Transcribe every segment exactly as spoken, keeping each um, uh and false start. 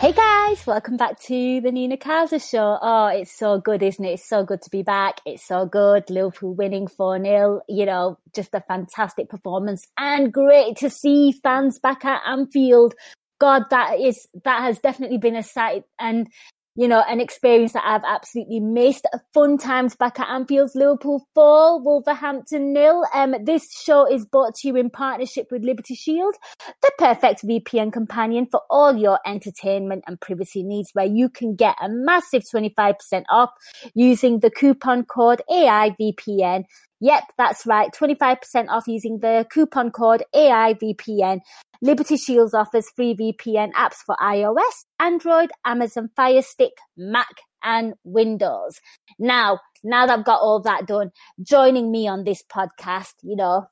Hey guys, welcome back to the Nina Kauser show. Oh, it's so good, isn't it? It's so good to be back. It's so good. Liverpool winning four nil, you know, just a fantastic performance and great to see fans back at Anfield. God, that is, that has definitely been a sight and, you know, an experience that I've absolutely missed. Fun times back at Anfield's. Liverpool four, Wolverhampton nil. Um, this show is brought to you in partnership with Liberty Shield, the perfect V P N companion for all your entertainment and privacy needs, where you can get a massive twenty-five percent off using the coupon code A I V P N. Yep, that's right, twenty-five percent off using the coupon code A I V P N. Liberty Shields offers free V P N apps for iOS, Android, Amazon Fire Stick, Mac and Windows. Now, now that I've got all that done, joining me on this podcast, you know,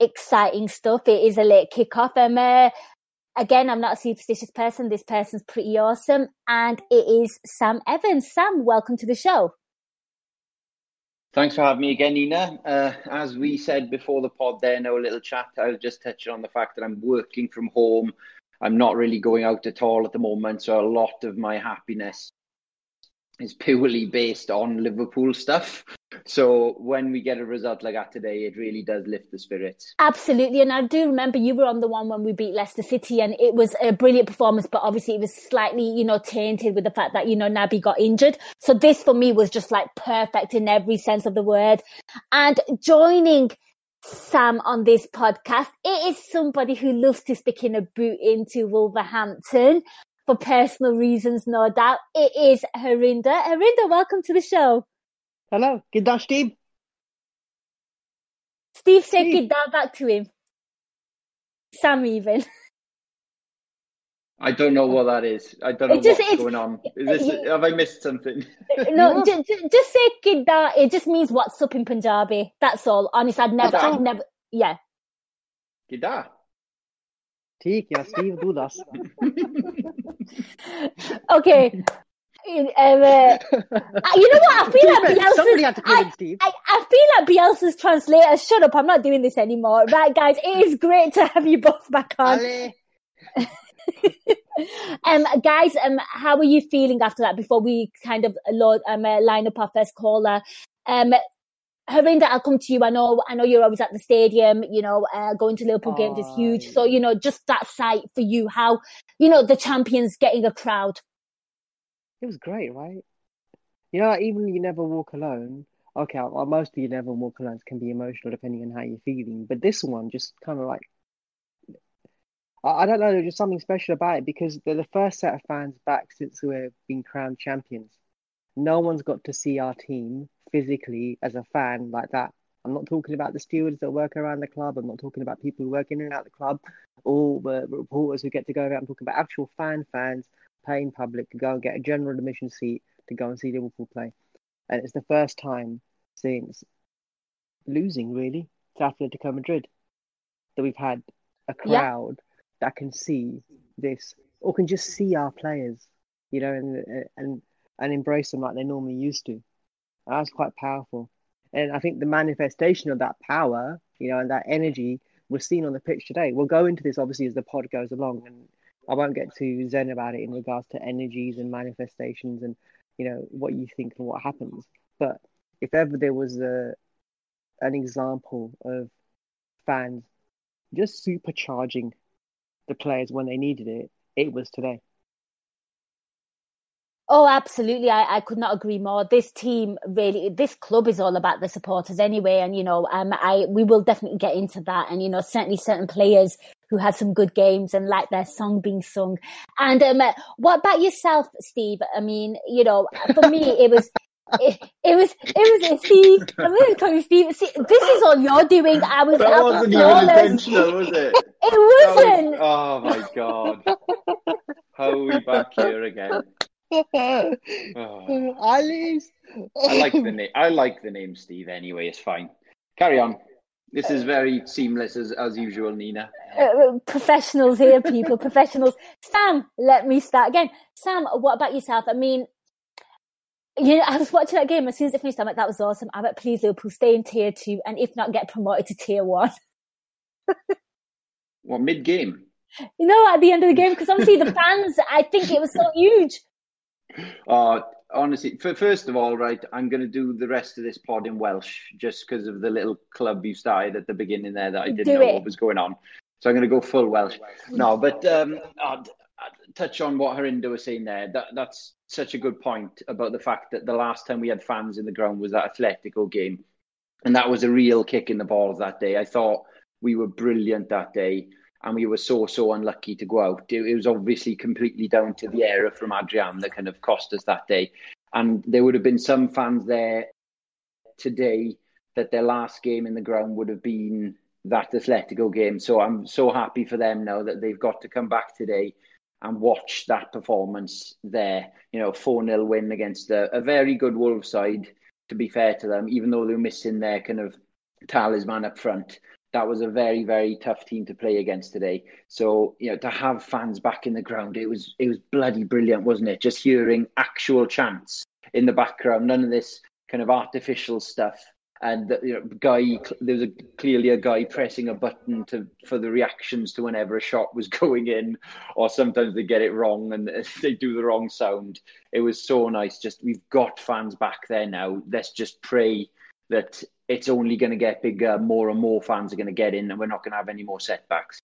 exciting stuff. It is a late kickoff. Um, uh, again, I'm not a superstitious person. This person's pretty awesome. And it is Sam Evans. Sam, welcome to the show. Thanks for having me again, Nina. Uh, as we said before the pod there, no little chat, I was just touching on the fact that I'm working from home. I'm not really going out at all at the moment, so a lot of my happiness is purely based on Liverpool stuff. So when we get a result like that today, it really does lift the spirits. Absolutely. And I do remember you were on the one when we beat Leicester City and it was a brilliant performance, but obviously it was slightly, you know, tainted with the fact that, you know, Naby got injured. So this for me was just like perfect in every sense of the word. And joining Sam on this podcast, it is somebody who loves to stick in a boot into Wolverhampton for personal reasons, no doubt. It is Harinder. Harinder, welcome to the show. Hello, Gidda Steve. Steve said Gidda back to him. Sam even. I don't know what that is. I don't know just, what's going on. Is this, he, have I missed something? No, just, just say Gidda. It just means what's up in Punjabi. That's all. Honest, I'd never, I'd never, yeah. Gidda. Take yeah, Steve, do that. Okay. Um, uh, you know what? I feel like Bielsa's, I, I, I feel like Bielsa's translator. Shut up! I'm not doing this anymore. Right, guys, it is great to have you both back on. um, guys, um, how are you feeling after that? Before we kind of load, um, uh, line up our first caller, um, Harinder, I'll come to you. I know, I know, you're always at the stadium. You know, uh, going to Liverpool oh, games is huge. Yeah. So you know, just that sight for you. How you know the champions getting a crowd. It was great, right? You know, even You Never Walk Alone. Okay, well, most of You Never Walk Alone can be emotional depending on how you're feeling. But this one just kind of like, I, I don't know, there's just something special about it because they're the first set of fans back since we've been crowned champions. No one's got to see our team physically as a fan like that. I'm not talking about the stewards that work around the club. I'm not talking about people who work in and out the club. All the reporters who get to go around. I'm talking about actual fan fans. Paying public to go and get a general admission seat to go and see Liverpool play. And it's the first time since losing, really, to Atletico Madrid that we've had a crowd yeah. that can see this or can just see our players, you know, and and and embrace them like they normally used to. And that was quite powerful. And I think the manifestation of that power, you know, and that energy was seen on the pitch today. We'll go into this, obviously, as the pod goes along and I won't get too zen about it in regards to energies and manifestations and, you know, what you think and what happens. But if ever there was a, an example of fans just supercharging the players when they needed it, it was today. Oh, absolutely. I, I could not agree more. This team really, this club is all about the supporters anyway. And, you know, um, I we will definitely get into that. And, you know, certainly certain players who had some good games and like their song being sung. And um, what about yourself, Steve? I mean, you know, for me, it was It, it was, it was, see, I'm going to tell you, Steve, see, this is all you're doing. I was that wasn't even intentional, was it? It wasn't. Was, oh my God. How are we back here again? Oh. Alice. I like the name. I like the name Steve anyway. It's fine. Carry on. This is very seamless as, as usual, Nina. Uh, professionals here, people. Professionals. Sam, let me start again. Sam, what about yourself? I mean, you know, I was watching that game. As soon as it finished, I'm like, that was awesome. I'm like, please, Liverpool, stay in tier two, and if not, get promoted to tier one. What, mid-game? You know, at the end of the game, because obviously the fans, I think it was so huge. Uh, honestly, for, first of all, right, I'm going to do the rest of this pod in Welsh just because of the little club you started at the beginning there that I didn't do know it. What was going on. So I'm going to go full Welsh. No, but um, I'd, I'd touch on what Harinder was saying there. That, that's such a good point about the fact that the last time we had fans in the ground was that Atletico game. And that was a real kick in the balls that day. I thought we were brilliant that day. And we were so, so unlucky to go out. It was obviously completely down to the error from Adrian that kind of cost us that day. And there would have been some fans there today that their last game in the ground would have been that Atletico game. So I'm so happy for them now that they've got to come back today and watch that performance there. You know, four nil win against a, a very good Wolves side, to be fair to them, even though they're missing their kind of talisman up front. That was a very, very tough team to play against today. So, you know, to have fans back in the ground, it was it was bloody brilliant, wasn't it? Just hearing actual chants in the background, none of this kind of artificial stuff. And you know, guy, there was a, clearly a guy pressing a button to for the reactions to whenever a shot was going in, or sometimes they get it wrong and they do the wrong sound. It was so nice. Just we've got fans back there now. Let's just pray that it's only going to get bigger, more and more fans are going to get in, and we're not going to have any more setbacks.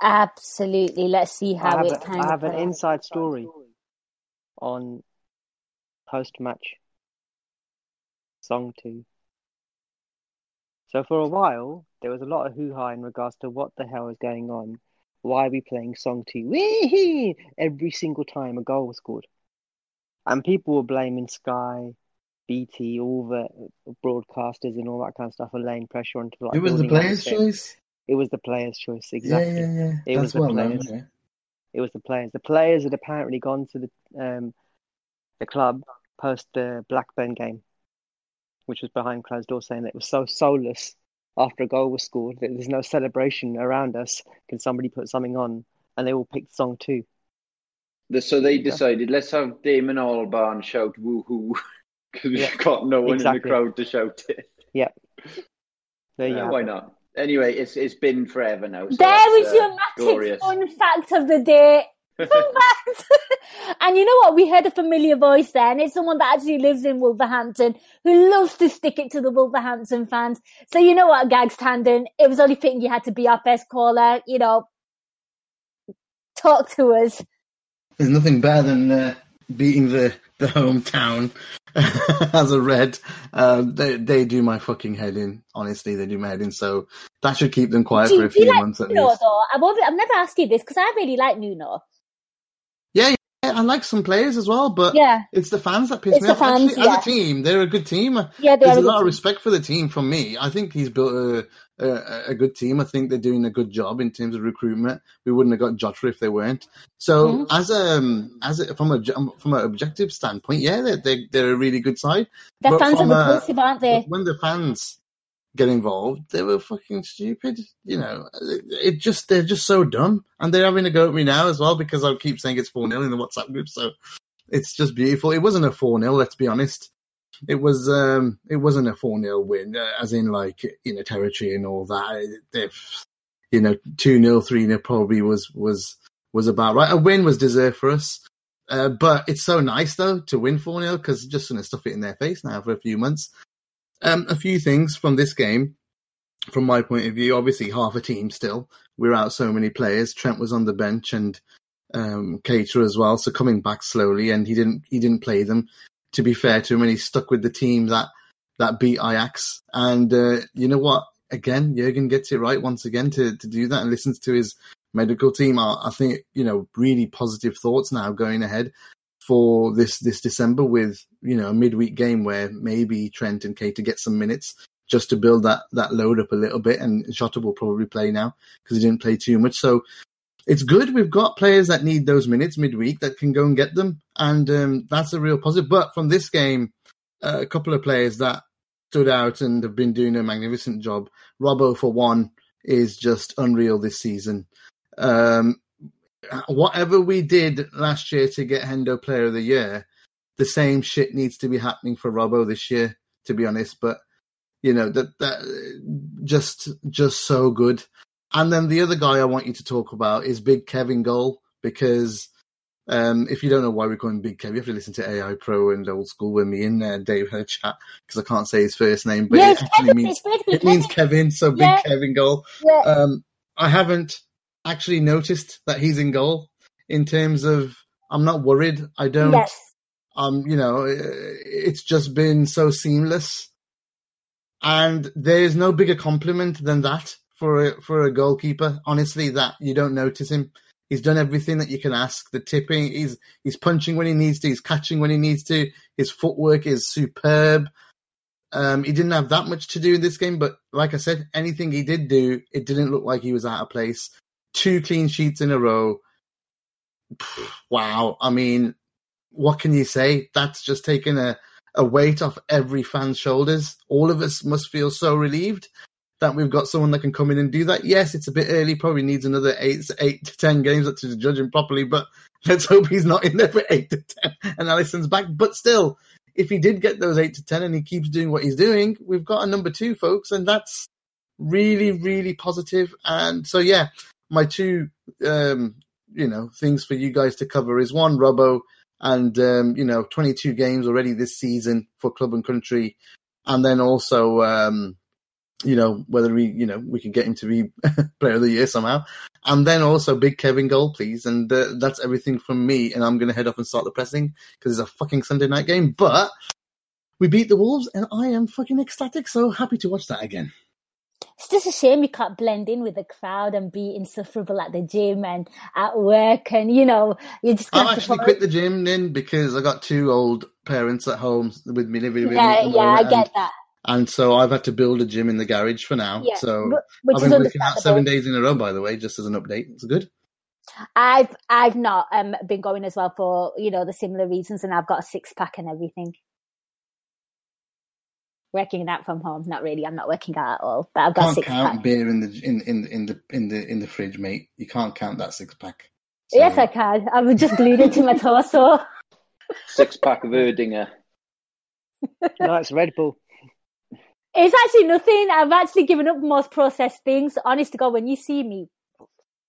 Absolutely. Let's see how I it can. I have an inside story on post-match song two. So for a while, there was a lot of hoo-ha in regards to what the hell is going on. Why are we playing song two? Wee-hee! Every single time a goal was scored. And people were blaming Sky, B T, all the broadcasters and all that kind of stuff, and laying pressure onto like. It was the players' choice. It was the players' choice, exactly. Yeah, yeah, yeah. It That's was the well players. Known, yeah. It was the players. The players had apparently gone to the um, the club post the Blackburn game, which was behind closed doors, saying that it was so soulless after a goal was scored that there's no celebration around us. Can somebody put something on? And they all picked song two. So they decided, let's have Damon Albarn shout woohoo, because we've yeah, got no one exactly. in the crowd to shout it. Yeah. There you uh, why not? Anyway, it's it's been forever now. So there was uh, your magic fun fact of the day. Fun fact. And you know what? We heard a familiar voice there, and it's someone that actually lives in Wolverhampton who loves to stick it to the Wolverhampton fans. So you know what, Gags Tandon? It was only fitting you had to be our best caller. You know, talk to us. There's nothing better than uh, beating the, the hometown as a red. Uh, they they do my fucking head in. Honestly, they do my head in. So that should keep them quiet do, for a few like months at Nuno, least. Though? I've, already, I've never asked you this because I really like Nuno. Yeah, yeah, I like some players as well, but yeah. it's the fans that piss it's me off. Fans, Actually, yeah. As a team, they're a good team. Yeah, There's a, a lot team. of respect for the team from me. I think he's built a... A, a good team. I think they're doing a good job in terms of recruitment. We wouldn't have got Jota if they weren't. So mm-hmm. as um as a, from a from an objective standpoint, yeah, they're they're, they're a really good side. Their fans are repulsive, aren't they? When the fans get involved, they were fucking stupid. You know, it, it just they're just so dumb, and they're having a go at me now as well because I keep saying it's four nil in the WhatsApp group. So it's just beautiful. It wasn't a four nil. Let's be honest. It was um, it wasn't a four nil win, uh, as in like you know territory and all that. If you know two nil, three nil probably was was was about right. A win was deserved for us, uh, but it's so nice though to win four nil because just gonna stuff it in their face now for a few months. Um, a few things from this game, from my point of view. Obviously, half a team still. We're out so many players. Trent was on the bench and um, Keita as well, so coming back slowly, and he didn't he didn't play them. To be fair to him, and he stuck with the team that, that beat Ajax. And uh, you know what? Again, Jürgen gets it right once again to, to do that and listens to his medical team. I, I think, you know, really positive thoughts now going ahead. for this this December with, you know, a midweek game where maybe Trent and Keita get some minutes just to build that, that load up a little bit. And Jota will probably play now because he didn't play too much. So it's good. We've got players that need those minutes midweek that can go and get them. And um, that's a real positive. But from this game, uh, a couple of players that stood out and have been doing a magnificent job. Robbo, for one, is just unreal this season. Um, whatever we did last year to get Hendo Player of the Year, the same shit needs to be happening for Robbo this year, to be honest. But, you know, that that just just so good. And then the other guy I want you to talk about is Big Kevin Goal, because um, if you don't know why we're calling him Big Kev, you have to listen to A I Pro and Old School with me in uh, Dave her chat, because I can't say his first name, but yes, it actually Kevin, means, it Kevin. means Kevin, so yeah. Big Kevin Goal. Yeah. Um, I haven't actually noticed that he's in goal in terms of, I'm not worried. I don't, yes. um, you know, it's just been so seamless. And there's no bigger compliment than that. For a, for a goalkeeper, honestly, that you don't notice him. He's done everything that you can ask. The tipping, he's he's punching when he needs to. He's catching when he needs to. His footwork is superb. Um, he didn't have that much to do in this game, but like I said, anything he did do, it didn't look like he was out of place. Two clean sheets in a row. Wow. I mean, what can you say? That's just taken a, a weight off every fan's shoulders. All of us must feel so relieved that we've got someone that can come in and do that. Yes, it's a bit early, probably needs another eight, eight to ten games to judge him properly, but let's hope he's not in there for eight to ten and Alisson's back. But still, if he did get those eight to ten and he keeps doing what he's doing, we've got a number two, folks, and that's really, really positive. And so, yeah, my two, um, you know, things for you guys to cover is one, Robbo, and, um, you know, twenty-two games already this season for club and country. And then also, um, you know, whether we, you know, we can get him to be Player of the Year somehow. And then also Big Kevin Goal, please. And uh, that's everything from me. And I'm going to head off and start the pressing because it's a fucking Sunday night game. But we beat the Wolves and I am fucking ecstatic. So happy to watch that again. It's just a shame you can't blend in with the crowd and be insufferable at the gym and at work. And, you know, you just can't. I've actually quit the gym then because I got two old parents at home with me living with yeah, me. Yeah, I get that. And so I've had to build a gym in the garage for now. Yeah, so I've been working out seven days in a row, by the way, just as an update. It's good. I've I've not um, been going as well for, you know, the similar reasons. And I've got a six pack and everything. Working out from home. Not really. I'm not working out at all. But I've got a six pack. You can't count beer in the, in, in, in, the, in, the, in the fridge, mate. You can't count that six pack. So. Yes, I can. I've just glued it to my torso. Six pack of Erdinger. No, it's Red Bull. It's actually nothing. I've actually given up most processed things. Honest to God, when you see me,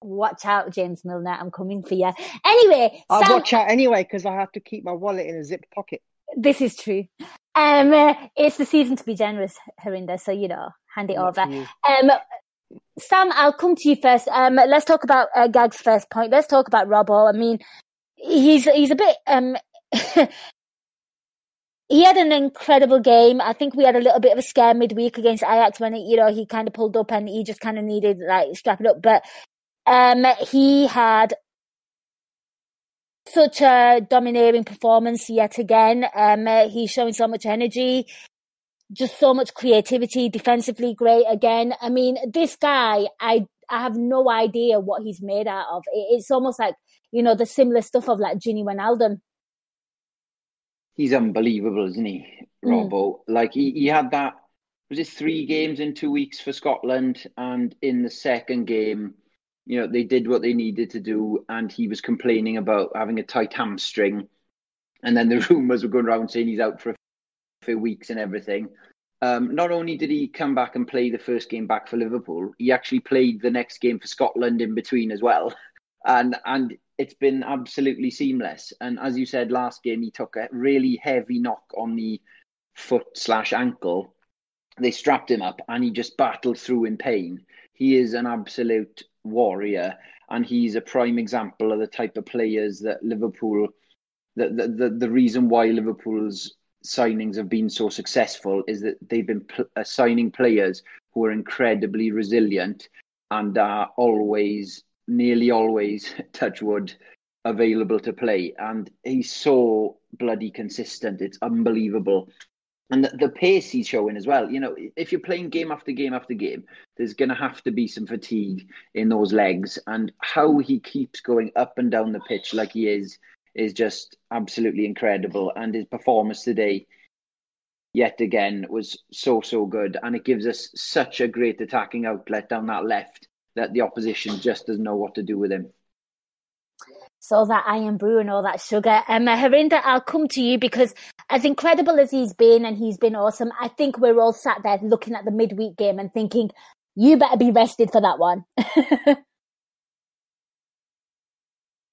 watch out, James Milner. I'm coming for you. Anyway. I'll Sam, watch out anyway because I have to keep my wallet in a zip pocket. This is true. Um, uh, it's the season to be generous, Harinder. So, you know, hand it Not over. Um, Sam, I'll come to you first. Um, let's talk about uh, Gag's first point. Let's talk about Robbo. I mean, he's he's a bit... Um, He had an incredible game. I think we had a little bit of a scare midweek against Ajax when, you know, he kind of pulled up and he just kind of needed, like, strapping up. But um, he had such a domineering performance yet again. Um, uh, he's showing so much energy, just so much creativity, defensively great again. I mean, this guy, I, I have no idea what he's made out of. It, it's almost like, you know, the similar stuff of, like, Gini Wijnaldum. He's unbelievable, isn't he, Robbo? Mm. Like, he, he had that, was it three games in two weeks for Scotland? And in the second game, you know, they did what they needed to do. And he was complaining about having a tight hamstring. And then the rumours were going around saying he's out for a few weeks and everything. Um, not only did he come back and play the first game back for Liverpool, he actually played the next game for Scotland in between as well. And, and, it's been absolutely seamless. And as you said, last game, he took a really heavy knock on the foot slash ankle. They strapped him up and he just battled through in pain. He is an absolute warrior. And he's a prime example of the type of players that Liverpool, the, the, the, the reason why Liverpool's signings have been so successful is that they've been pl- signing players who are incredibly resilient and are always nearly always, touch wood, available to play, and he's so bloody consistent. It's unbelievable. And the pace he's showing as well, you know, if you're playing game after game after game, there's going to have to be some fatigue in those legs. And how he keeps going up and down the pitch like he is, is just absolutely incredible. And his performance today, yet again, was so, so good. And it gives us such a great attacking outlet down that left that the opposition just doesn't know what to do with him. So that iron brew and all that sugar. Um, Harinder, I'll come to you because as incredible as he's been, and he's been awesome, I think we're all sat there looking at the midweek game and thinking, you better be rested for that one.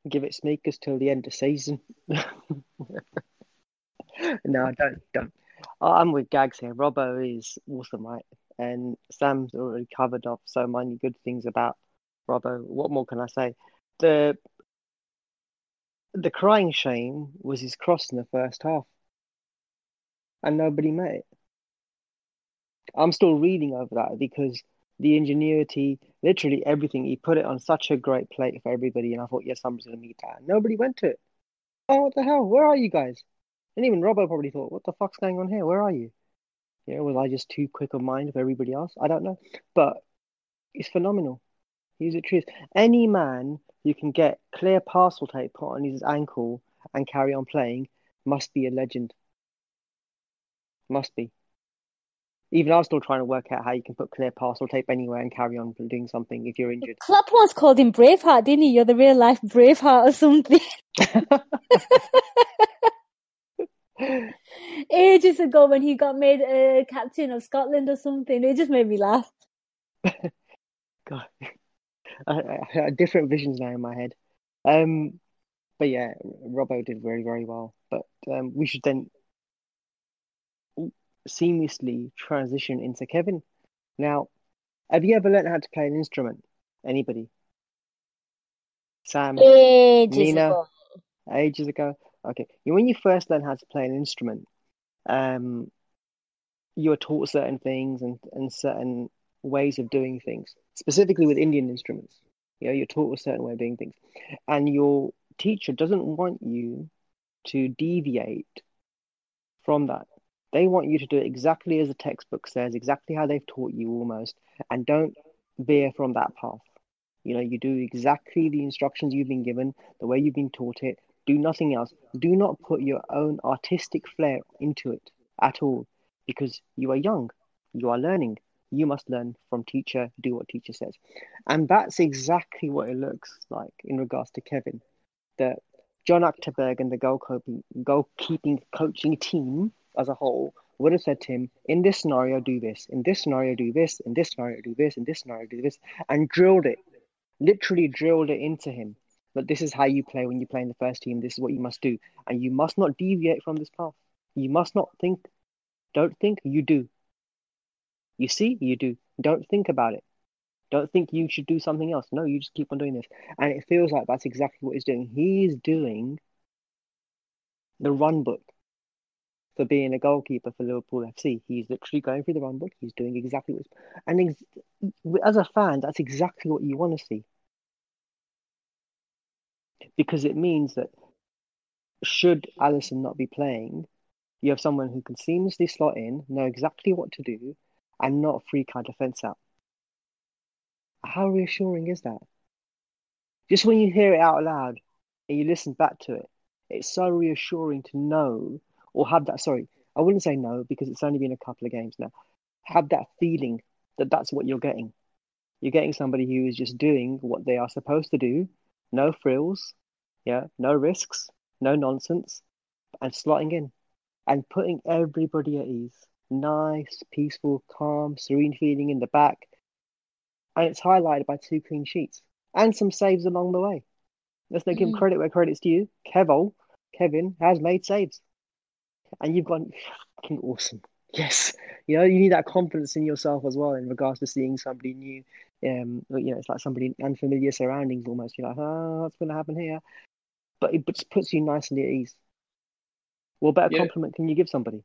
Give it sneakers till the end of season. No, don't, don't. I'm with Gags here. Robbo is awesome, right? And Sam's already covered off so many good things about Robbo. What more can I say? The... The crying shame was his cross in the first half. And nobody met it. I'm still reading over that because the ingenuity, literally everything, he put it on such a great plate for everybody. And I thought, yeah, someone's going to meet that. And nobody went to it. Oh, what the hell? Where are you guys? And even Robbo probably thought, what the fuck's going on here? Where are you? You know, was I just too quick of mind for everybody else? I don't know. But it's phenomenal. He's a truth. Any man who can get clear parcel tape put on his ankle and carry on playing must be a legend. Must be. Even I'm still trying to work out how you can put clear parcel tape anywhere and carry on doing something if you're injured. Klopp once called him Braveheart, didn't he? You're the real life Braveheart or something. Ages ago when he got made uh, captain of Scotland or something. It just made me laugh. God. I, I, I, different visions now in my head. Um, but yeah, Robbo did very, very well. But um, we should then seamlessly transition into Kevin. Now, have you ever learned how to play an instrument? Anybody? Sam? Ages Nina? Ago. Ages ago? Okay. When you first learn how to play an instrument, um, you are taught certain things and, and certain ways of doing things, specifically with Indian instruments. You know, you're taught a certain way of doing things, and your teacher doesn't want you to deviate from that. They want you to do it exactly as the textbook says, exactly how they've taught you almost, and don't veer from that path. You know, you do exactly the instructions you've been given, the way you've been taught it, do nothing else. Do not put your own artistic flair into it at all, because you are young, you are learning. You must learn from teacher, do what teacher says. And that's exactly what it looks like in regards to Kevin. That John Achterberg and the goalkeeping, goalkeeping coaching team as a whole would have said to him, in this scenario, do this. In this scenario, do this. In this scenario, do this. In this scenario, do this. And drilled it. Literally drilled it into him. But this is how you play when you play in the first team. This is what you must do. And you must not deviate from this path. You must not think. Don't think. You do. You see, you do. Don't think about it. Don't think you should do something else. No, you just keep on doing this. And it feels like that's exactly what he's doing. He's doing the run book for being a goalkeeper for Liverpool F C. He's literally going through the run book. He's doing exactly what he's... And ex- as a fan, that's exactly what you want to see. Because it means that should Alisson not be playing, you have someone who can seamlessly slot in, know exactly what to do, and not freak our defence out. How reassuring is that? Just when you hear it out loud and you listen back to it, it's so reassuring to know or have that, sorry, I wouldn't say no because it's only been a couple of games now, have that feeling that that's what you're getting. You're getting somebody who is just doing what they are supposed to do, no frills, yeah, no risks, no nonsense, and slotting in and putting everybody at ease. Nice, peaceful, calm, serene feeling in the back. And it's highlighted by two clean sheets and some saves along the way. Let's not give mm. credit where credit's due. Kevo, Kevin has made saves. And you've gone fucking awesome. Yes. You know, you need that confidence in yourself as well in regards to seeing somebody new. Um, you know, it's like somebody in unfamiliar surroundings almost. You're like, oh, what's going to happen here? But it just puts you nicely at ease. What better yeah. compliment can you give somebody?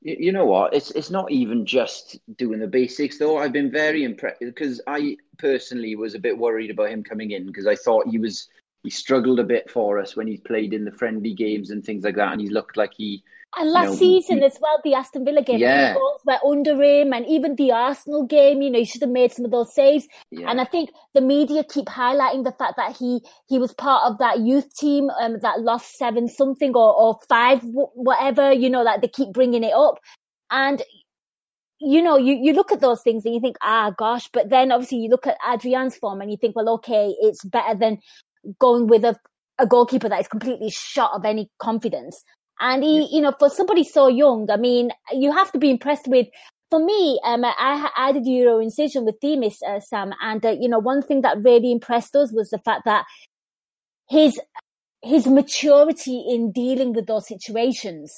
You know what? It's it's not even just doing the basics, though. I've been very impressed because I personally was a bit worried about him coming in because I thought he was he struggled a bit for us when he played in the friendly games and things like that, and he looked like he... And last you know, season he, as well, the Aston Villa game, yeah. the goals were under him, and even the Arsenal game, you know, he should have made some of those saves. Yeah. And I think the media keep highlighting the fact that he, he was part of that youth team um, that lost seven something or, or five, whatever, you know, like they keep bringing it up. And, you know, you, you look at those things and you think, ah, gosh, but then obviously you look at Adrian's form and you think, well, okay, it's better than going with a, a goalkeeper that is completely shot of any confidence. And he, you know, for somebody so young, I mean, you have to be impressed with. For me, um, I, I did Euro Incision with Themis, uh, Sam, and uh, you know, one thing that really impressed us was the fact that his his maturity in dealing with those situations.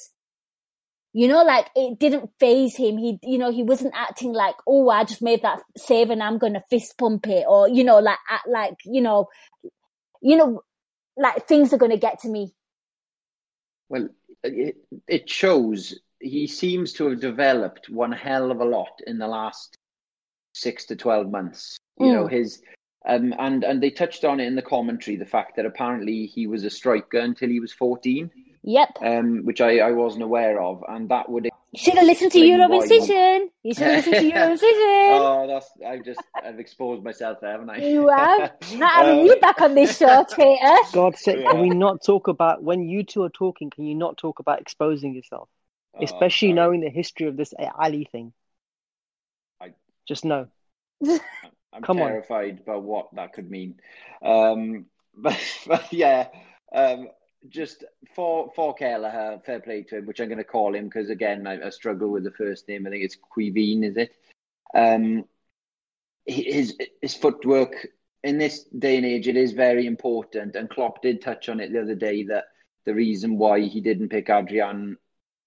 You know, like it didn't faze him. He, you know, he wasn't acting like, oh, I just made that save and I'm going to fist pump it, or you know, like act like you know, you know, like things are going to get to me. Well. It, it shows he seems to have developed one hell of a lot in the last six to twelve months. You mm. know his, um, and and they touched on it in the commentary, the fact that apparently he was a striker until he was fourteen. Yep. Um, which I, I wasn't aware of, and that would should have listened to Euro Incision. You should have listened to Euro Incision. Oh, that's I've just I've exposed myself there, haven't I? You have. Not having you back on this show, Peter. God's sake, can we not talk about when you two are talking? Can you not talk about exposing yourself, oh, especially sorry. knowing the history of this Ali thing? I just know. I'm Come terrified on. about what that could mean. Um, but, but yeah. Um, Just for for Kelleher, fair play to him, which I'm going to call him because again I, I struggle with the first name. I think it's Caoimhín, is it? Um, his his footwork in this day and age, it is very important. And Klopp did touch on it the other day that the reason why he didn't pick Adrian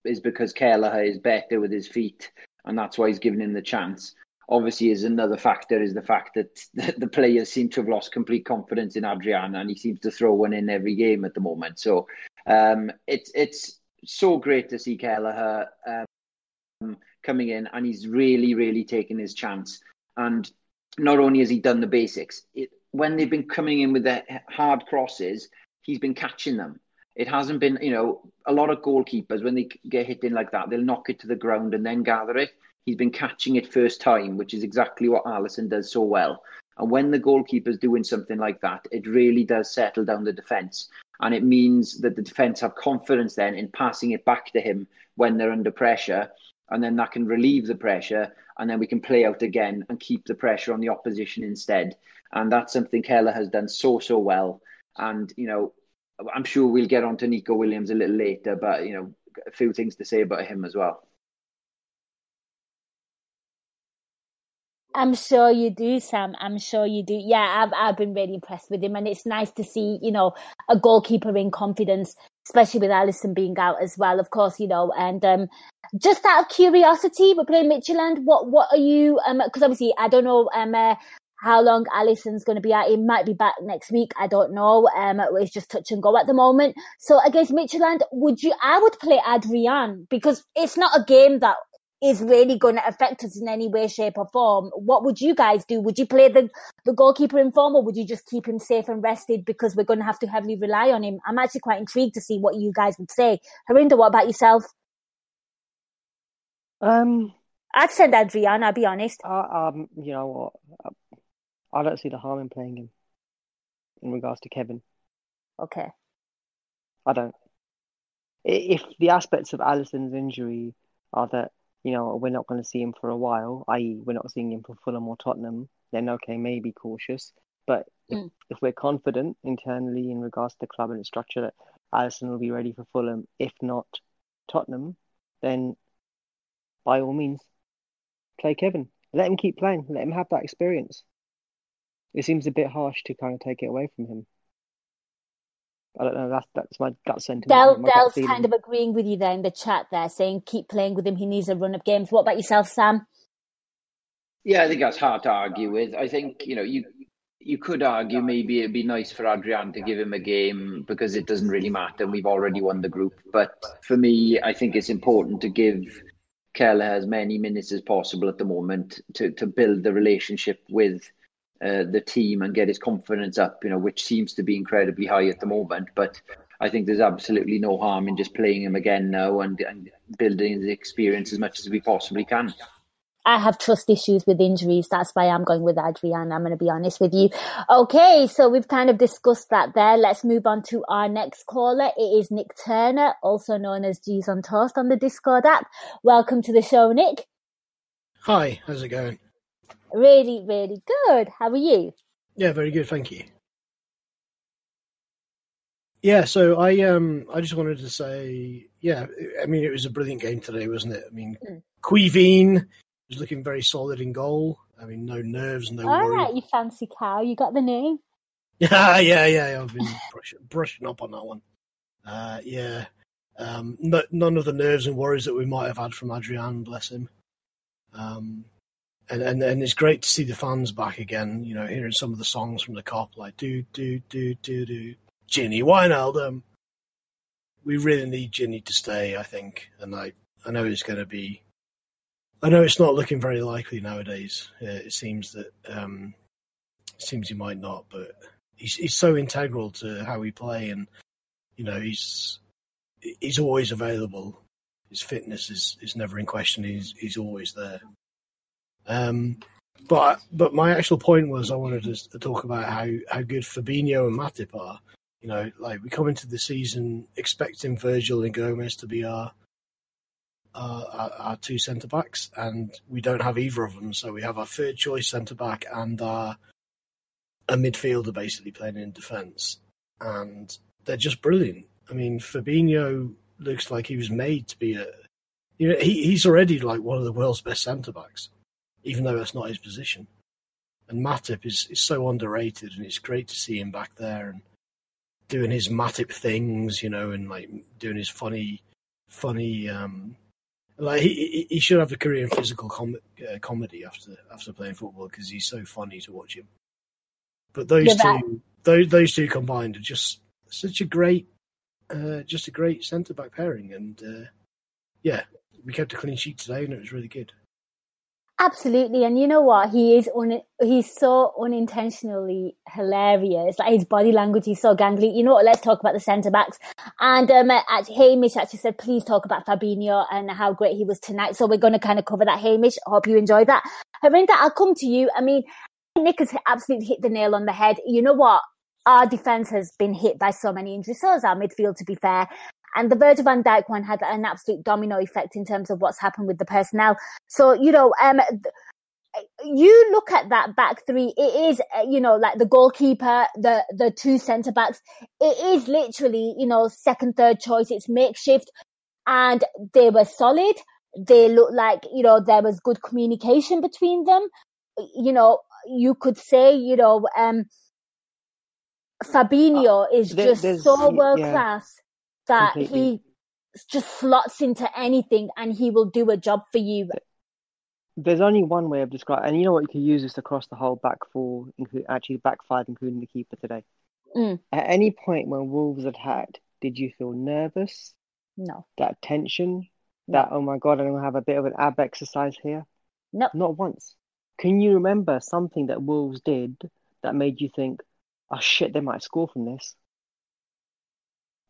is because Kelleher is better with his feet, and that's why he's given him the chance. Obviously, is another factor is the fact that the players seem to have lost complete confidence in Adrian, and he seems to throw one in every game at the moment. So um, it's it's so great to see Kelleher um, coming in, and he's really, really taking his chance. And not only has he done the basics, it, when they've been coming in with their hard crosses, he's been catching them. It hasn't been, you know, a lot of goalkeepers, when they get hit in like that, they'll knock it to the ground and then gather it. He's been catching it first time, which is exactly what Alisson does so well. And when the goalkeeper's doing something like that, it really does settle down the defence. And it means that the defence have confidence then in passing it back to him when they're under pressure. And then that can relieve the pressure. And then we can play out again and keep the pressure on the opposition instead. And that's something Kelleher has done so, so well. And, you know, I'm sure we'll get on to Neco Williams a little later, but, you know, a few things to say about him as well. I'm sure you do, Sam. I'm sure you do. Yeah, I've I've been really impressed with him, and it's nice to see, you know, a goalkeeper in confidence, especially with Alisson being out as well, of course, you know. And um, just out of curiosity, we're playing Midtjylland. What what are you? Because um, obviously, I don't know um, uh, how long Alisson's going to be out. He might be back next week. I don't know. Um, it's just touch and go at the moment. So against Midtjylland, would you? I would play Adrian because it's not a game that is really going to affect us in any way, shape or form. What would you guys do? Would you play the, the goalkeeper in form, or would you just keep him safe and rested because we're going to have to heavily rely on him? I'm actually quite intrigued to see what you guys would say. Harinder, what about yourself? Um, I'd send Adrian, I'll be honest. I, um, you know what? I don't see the harm in playing him in regards to Kevin. Okay. I don't. If the aspects of Alisson's injury are that you know, we're not going to see him for a while, that is we're not seeing him for Fulham or Tottenham, then okay, maybe cautious. But mm. if, if we're confident internally in regards to the club and its structure that Alisson will be ready for Fulham, if not Tottenham, then by all means, play Kevin. Let him keep playing. Let him have that experience. It seems a bit harsh to kind of take it away from him. I don't know, that's, that's my gut sentiment. Del, my Del's gut kind of agreeing with you there in the chat there, saying keep playing with him, he needs a run of games. What about yourself, Sam? Yeah, I think that's hard to argue with. I think, you know, you you could argue maybe it'd be nice for Adrian to give him a game because it doesn't really matter, we've already won the group. But for me, I think it's important to give Kelleher as many minutes as possible at the moment to, to build the relationship with uh, the team and get his confidence up, you know, which seems to be incredibly high at the moment. But I think there's absolutely no harm in just playing him again now and, and building the experience as much as we possibly can. I have trust issues with injuries. That's why I'm going with Adrian. I'm going to be honest with you. Okay, so we've kind of discussed that there. Let's move on to our next caller. It is Nick Turner, also known as G's on Toast on the Discord app. Welcome to the show, Nick. Hi, how's it going? Really, really good. How are you? Yeah, very good, thank you. Yeah, so I um I just wanted to say, yeah, I mean, it was a brilliant game today, wasn't it? I mean, mm. Caoimhín was looking very solid in goal. I mean, no nerves, no All worry. All right, you fancy cow, you got the name. yeah, yeah, yeah, I've been brush, brushing up on that one. Uh, yeah, um, no, none of the nerves and worries that we might have had from Adrian, bless him. Um, and, and, and it's great to see the fans back again, you know, hearing some of the songs from the Kop, like, do, do, do, do, do. Gini Wijnaldum. We really need Gini to stay, I think. And I, I know it's going to be... I know it's not looking very likely nowadays. Uh, it seems that... Um, it seems he might not, but he's, he's so integral to how we play and, you know, he's he's always available. His fitness is, is never in question. He's, he's always there. Um, but but my actual point was I wanted to talk about how, how good Fabinho and Matip are. You know, like we come into the season expecting Virgil and Gomez to be our uh, our, our two centre backs, and we don't have either of them. So we have our third choice centre back and our a midfielder basically playing in defence, and they're just brilliant. I mean, Fabinho looks like he was made to be a, you know, he he's already like one of the world's best centre backs, even though that's not his position. And Matip is is so underrated, and it's great to see him back there and doing his Matip things, you know, and like doing his funny, funny, um, like he he should have a career in physical com- uh, comedy after after playing football because he's so funny to watch him. But those yeah, two, that... those those two combined are just such a great, uh, just a great centre back pairing, and uh, yeah, we kept a clean sheet today, and it was really good. Absolutely, and you know what? He is un- he's so unintentionally hilarious. Like his body language is so gangly. You know what? Let's talk about the centre backs. And um, actually, Hamish actually said, please talk about Fabinho and how great he was tonight. So we're going to kind of cover that, Hamish. Hope you enjoyed that. Harinder, I'll come to you. I mean, Nick has absolutely hit the nail on the head. You know what? Our defence has been hit by so many injuries. So has our midfield, to be fair. And the Virgil van Dijk one had an absolute domino effect in terms of what's happened with the personnel. So, you know, um, th- you look at that back three, it is, uh, you know, like the goalkeeper, the, the two centre-backs, it is literally, you know, second, third choice, it's makeshift. And they were solid. They looked like, you know, there was good communication between them. You know, you could say, you know, um, Fabinho uh, is there, just so world-class. Yeah. That completely. He just slots into anything and he will do a job for you. There's only one way of describing, and you know what, you can use this across the whole back four, include, actually back five, including the keeper today. Mm. At any point when Wolves attacked, did you feel nervous? No. That tension? No. That, oh my God, I'm going to have a bit of an ab exercise here? No. Not once. Can you remember something that Wolves did that made you think, oh shit, they might score from this?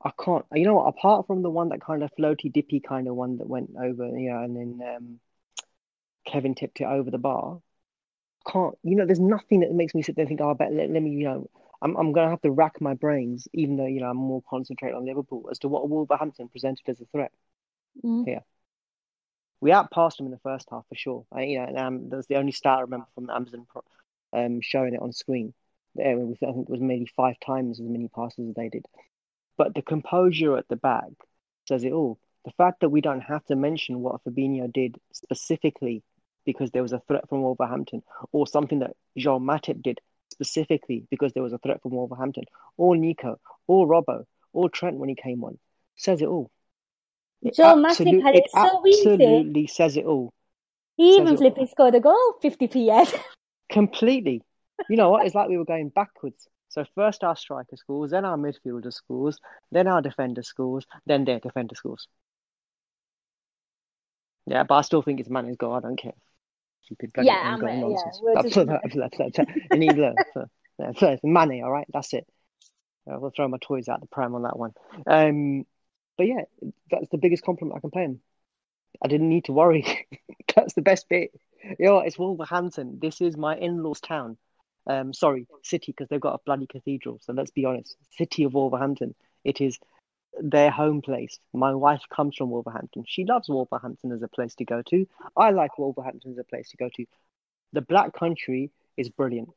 I can't, you know what, apart from the one that kind of floaty dippy kind of one that went over, you know, and then um, Kevin tipped it over the bar. Can't, you know, there's nothing that makes me sit there and think, oh, I bet, let, let me, you know, I'm I'm going to have to rack my brains, even though, you know, I'm more concentrated on Liverpool as to what Wolverhampton presented as a threat. Mm. Yeah. We outpassed them in the first half for sure. I, you know, and, um, that was the only stat I remember from Amazon pro, um, showing it on screen. There, I think it was maybe five times as many passes as they did. But the composure at the back says it all. The fact that we don't have to mention what Fabinho did specifically because there was a threat from Wolverhampton, or something that Joao Matip did specifically because there was a threat from Wolverhampton, or Nico, or Robbo, or Trent when he came on, says it all. It Joao absolute, Matip had it, it so easy. It absolutely says it all. He even flipping scored a goal, fifty p s. Completely. You know what? It's like we were going backwards. So first our striker scores, then our midfielder scores, then our defender scores, then their defender scores. Yeah, but I still think it's Mane's goal. I don't care. Stupid bloody yeah, Anglo mate, nonsense. Yeah, that's, just... that's, that's, that's, that's, in England, that's, that's, that's Mane, all right? That's it. I will throw my toys out the pram on that one. Um, but yeah, that's the biggest compliment I can pay him. I didn't need to worry. That's the best bit. You know, it's Wolverhampton. This is my in-laws' town. Um, sorry, city, because they've got a bloody cathedral. So let's be honest. City of Wolverhampton. It is their home place. My wife comes from Wolverhampton. She loves Wolverhampton as a place to go to. I like Wolverhampton as a place to go to. The Black Country is brilliant.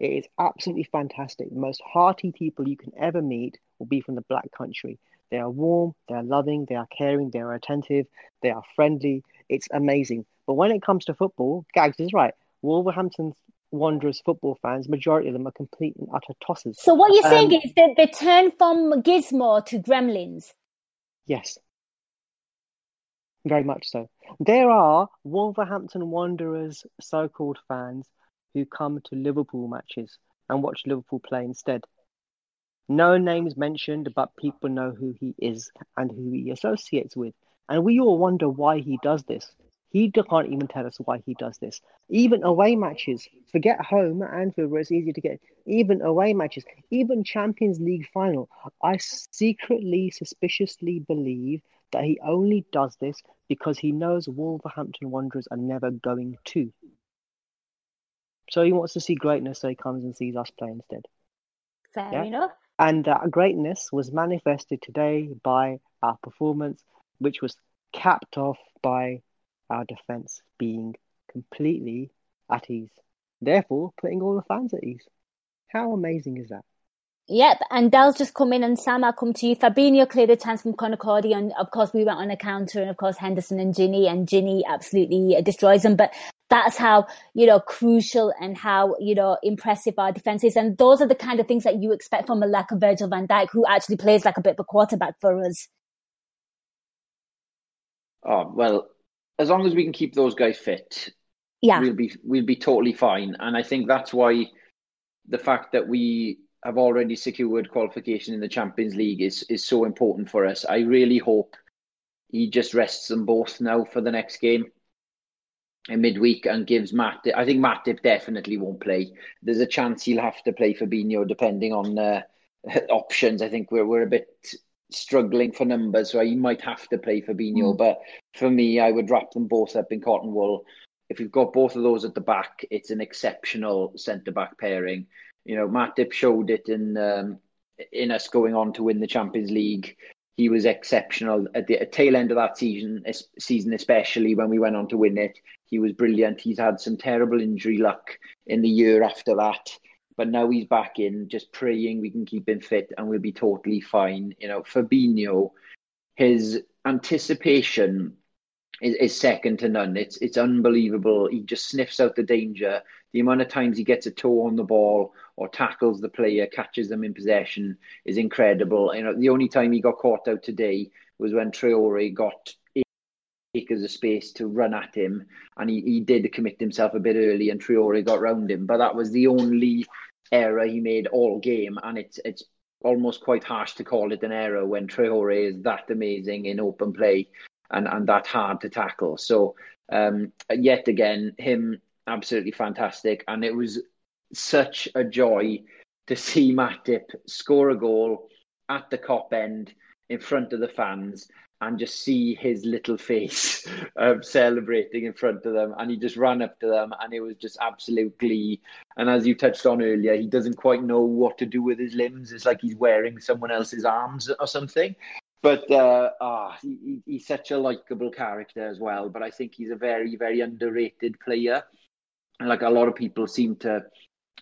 It is absolutely fantastic. The most hearty people you can ever meet will be from the Black Country. They are warm, they are loving, they are caring, they are attentive, they are friendly. It's amazing. But when it comes to football, Gags is right. Wolverhampton's Wanderers football fans, majority of them are complete and utter tossers. So what you're um, saying is that they turn from Gizmo to Gremlins? Yes. Very much so. There are Wolverhampton Wanderers so-called fans who come to Liverpool matches and watch Liverpool play instead. No names mentioned, but people know who he is and who he associates with. And we all wonder why he does this. He can't even tell us why he does this. Even away matches, forget home at Anfield where it's easy to get, even away matches, even Champions League final. I secretly, suspiciously believe that he only does this because he knows Wolverhampton Wanderers are never going to. So he wants to see greatness, so he comes and sees us play instead. Fair yeah? enough. And uh, greatness was manifested today by our performance, which was capped off by our defence being completely at ease. Therefore, putting all the fans at ease. How amazing is that? Yep, and Del's just come in and Sam, I'll come to you. Fabinho cleared a chance from Conor Coady and of course we went on a counter and of course Henderson and Gini and Gini absolutely destroys them. But that's how, you know, crucial and how, you know, impressive our defence is. And those are the kind of things that you expect from a lack of Virgil van Dijk, who actually plays like a bit of a quarterback for us. Oh, well, as long as we can keep those guys fit, yeah, we'll be we'll be totally fine. And I think that's why the fact that we have already secured qualification in the Champions League is is so important for us. I really hope he just rests them both now for the next game in midweek and gives Matip. I think Matip definitely won't play. There's a chance he'll have to play Fabinho depending on uh, options. I think we're we're a bit struggling for numbers, so he might have to play Fabinho. Mm. But for me, I would wrap them both up in cotton wool. If you've got both of those at the back, it's an exceptional centre-back pairing. You know, Matip showed it in um, in us going on to win the Champions League. He was exceptional at the at tail end of that season, season especially when we went on to win it. He was brilliant. He's had some terrible injury luck in the year after that. But now he's back in, just praying we can keep him fit and we'll be totally fine. You know, Fabinho, his anticipation is, is second to none. It's it's unbelievable. He just sniffs out the danger. The amount of times he gets a toe on the ball or tackles the player, catches them in possession is incredible. You know, the only time he got caught out today was when Traore got acres of space to run at him, and he, he did commit himself a bit early, and Traore got round him. But that was the only error he made all game, and it's it's almost quite harsh to call it an error when Traore is that amazing in open play and, and that hard to tackle. So um, yet again, him absolutely fantastic, and it was such a joy to see Matip score a goal at the Kop End in front of the fans and just see his little face um, celebrating in front of them. And he just ran up to them and it was just absolute glee. And as you touched on earlier, he doesn't quite know what to do with his limbs. It's like he's wearing someone else's arms or something. But uh, oh, he, he's such a likeable character as well. But I think he's a very, very underrated player. And like a lot of people seem to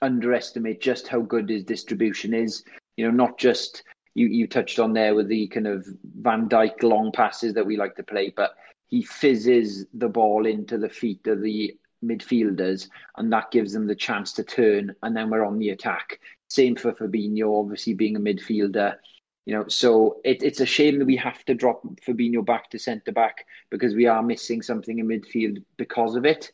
underestimate just how good his distribution is. You know, not just... You, you touched on there with the kind of Van Dijk long passes that we like to play, but he fizzes the ball into the feet of the midfielders and that gives them the chance to turn and then we're on the attack. Same for Fabinho, obviously being a midfielder. You know, so it, it's a shame that we have to drop Fabinho back to centre-back because we are missing something in midfield because of it.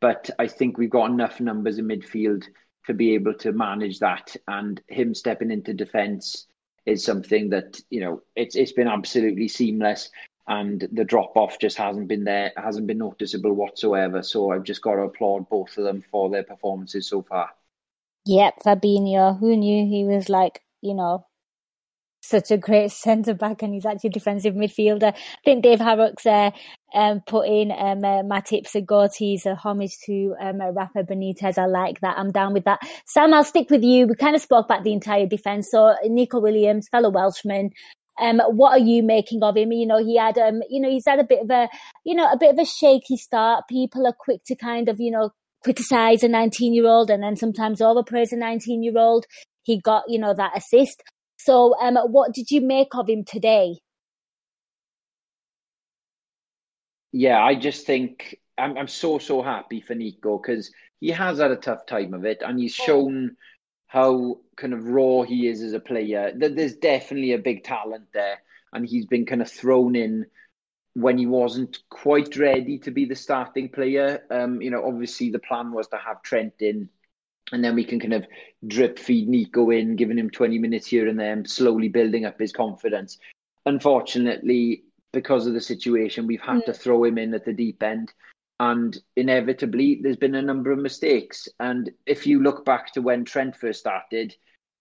But I think we've got enough numbers in midfield to be able to manage that, and him stepping into defence is something that, you know, it's it's been absolutely seamless. and the drop-off just hasn't been there, hasn't been noticeable whatsoever. So I've just got to applaud both of them for their performances so far. Yep, Fabinho, who knew he was like, you know, such a great centre-back, and he's actually a defensive midfielder. I think Dave Harrock's uh, um, put in um, uh, Matip's a goal teaser, a homage to um, uh, Rafa Benitez. I like that. I'm down with that. Sam, I'll stick with you. We kind of spoke about the entire defence. So Neco Williams, fellow Welshman, um, what are you making of him? You know, he had, um, you know, he's had a bit of a, you know, a bit of a shaky start. People are quick to kind of, you know, criticise a nineteen-year-old and then sometimes overpraise a nineteen-year-old. He got, you know, that assist. So um, what did you make of him today? Yeah, I just think I'm, I'm so, so happy for Neco, because he has had a tough time of it, and he's shown how kind of raw he is as a player. There's definitely a big talent there, and he's been kind of thrown in when he wasn't quite ready to be the starting player. Um, you know, obviously the plan was to have Trent in, and then we can kind of drip feed Neco in, giving him twenty minutes here and there, slowly building up his confidence. Unfortunately, because of the situation, we've had mm. to throw him in at the deep end. And inevitably, there's been a number of mistakes. And if you look back to when Trent first started,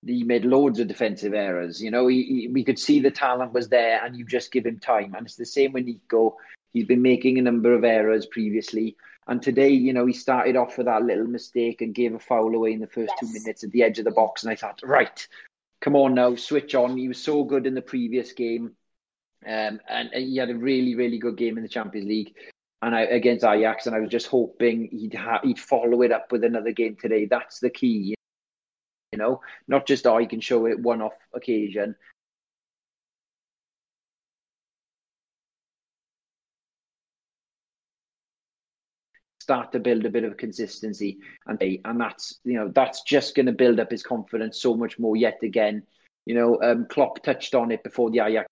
he made loads of defensive errors. You know, he, he, we could see the talent was there, and you just give him time. And it's the same with Neco. He's been making a number of errors previously. And today, you know, he started off with that little mistake and gave a foul away in the first yes. two minutes at the edge of the box. And I thought, right, come on now, switch on. He was so good in the previous game. Um, and he had a really, really good game in the Champions League and I, against Ajax. And I was just hoping he'd, ha- he'd follow it up with another game today. That's the key, you know, not just, oh, he can show it one-off occasion. Start to build a bit of consistency, and and that's, you know, that's just going to build up his confidence so much more yet again. You know, um, Klopp touched on it before the Ajax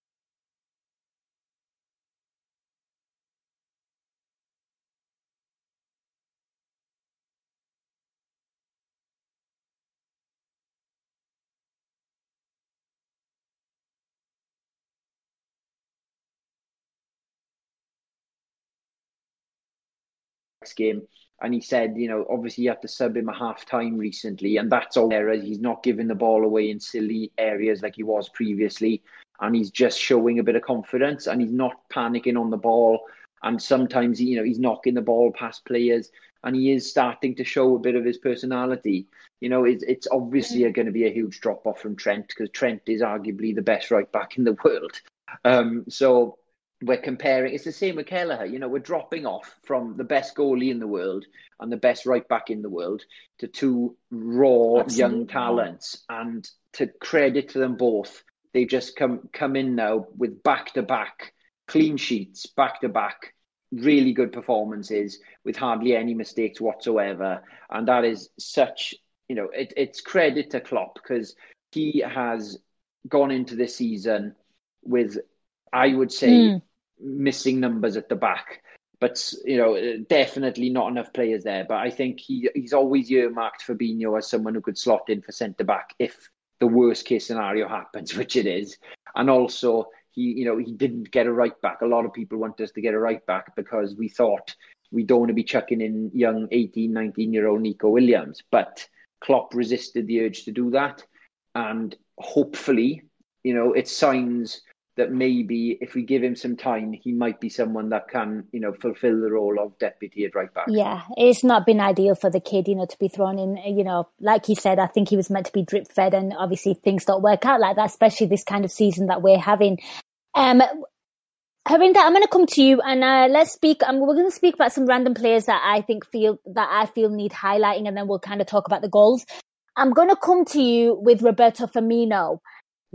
game, and he said, you know, obviously you had to sub him a half time recently, and that's all there is. He's not giving the ball away in silly areas like he was previously, and he's just showing a bit of confidence, and he's not panicking on the ball, and sometimes, you know, he's knocking the ball past players, and he is starting to show a bit of his personality. You know, it's, it's obviously going to be a huge drop off from Trent, because Trent is arguably the best right back in the world. Um, so we're comparing, it's the same with Kelleher, you know, we're dropping off from the best goalie in the world and the best right back in the world to two raw Absolutely. young talents. And to credit to them both, they've just come, come in now with back-to-back clean sheets, back-to-back really good performances with hardly any mistakes whatsoever. And that is such, you know, it, it's credit to Klopp, because he has gone into this season with, I would say, mm. missing numbers at the back, but, you know, definitely not enough players there. But I think he he's always earmarked Fabinho as someone who could slot in for centre back if the worst case scenario happens, which it is. And also, he you know he didn't get a right back. A lot of people want us to get a right back because we thought we don't want to be chucking in young eighteen, nineteen year old Neco Williams. But Klopp resisted the urge to do that, and hopefully, you know, it signs that maybe if we give him some time, he might be someone that can, you know, fulfill the role of deputy at right back. Yeah, it's not been ideal for the kid, you know, to be thrown in, you know, like he said, I think he was meant to be drip fed, and obviously things don't work out like that, especially this kind of season that we're having. Um, Harinder, I'm going to come to you, and uh, let's speak. Um, we're going to speak about some random players that I think feel that I feel need highlighting, and then we'll kind of talk about the goals. I'm going to come to you with Roberto Firmino.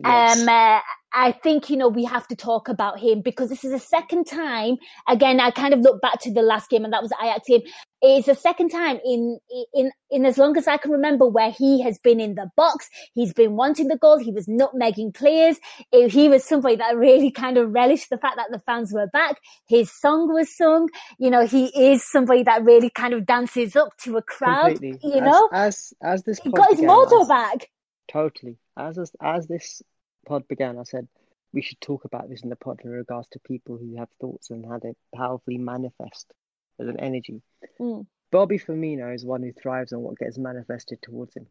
Yes. Um, uh, I think, you know, we have to talk about him, because this is the second time. Again, I kind of look back to the last game, and that was Ajax team. It's the second time in, in, in as long as I can remember where he has been in the box. He's been wanting the goal. He was nutmegging players. He was somebody that really kind of relished the fact that the fans were back. His song was sung. You know, he is somebody that really kind of dances up to a crowd. Completely. You as, know, as, as this, he got his motto back. Totally. As, as, as this pod began, I said, we should talk about this in the pod in regards to people who have thoughts and how they powerfully manifest as an energy. Mm. Bobby Firmino is one who thrives on what gets manifested towards him.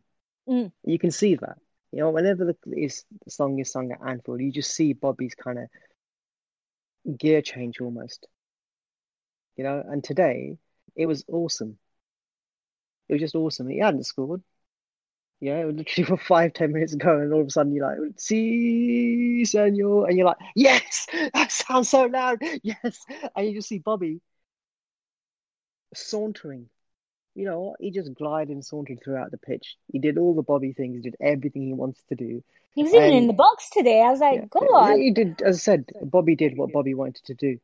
Mm. You can see that. You know, whenever the, his song is sung at Anfield, you just see Bobby's kind of gear change almost. You know, and today, it was awesome. It was just awesome. He hadn't scored. Yeah, it was literally for five, ten minutes ago, and all of a sudden you're like, "See, sí, senor," and you're like, "Yes, that sounds so loud, yes." And you just see Bobby sauntering. You know, he just glided and sauntered throughout the pitch. He did all the Bobby things. He did everything he wanted to do. He was and, even in the box today. I was like, yeah, "Go on." He did, as I said, Bobby did what Bobby wanted to do.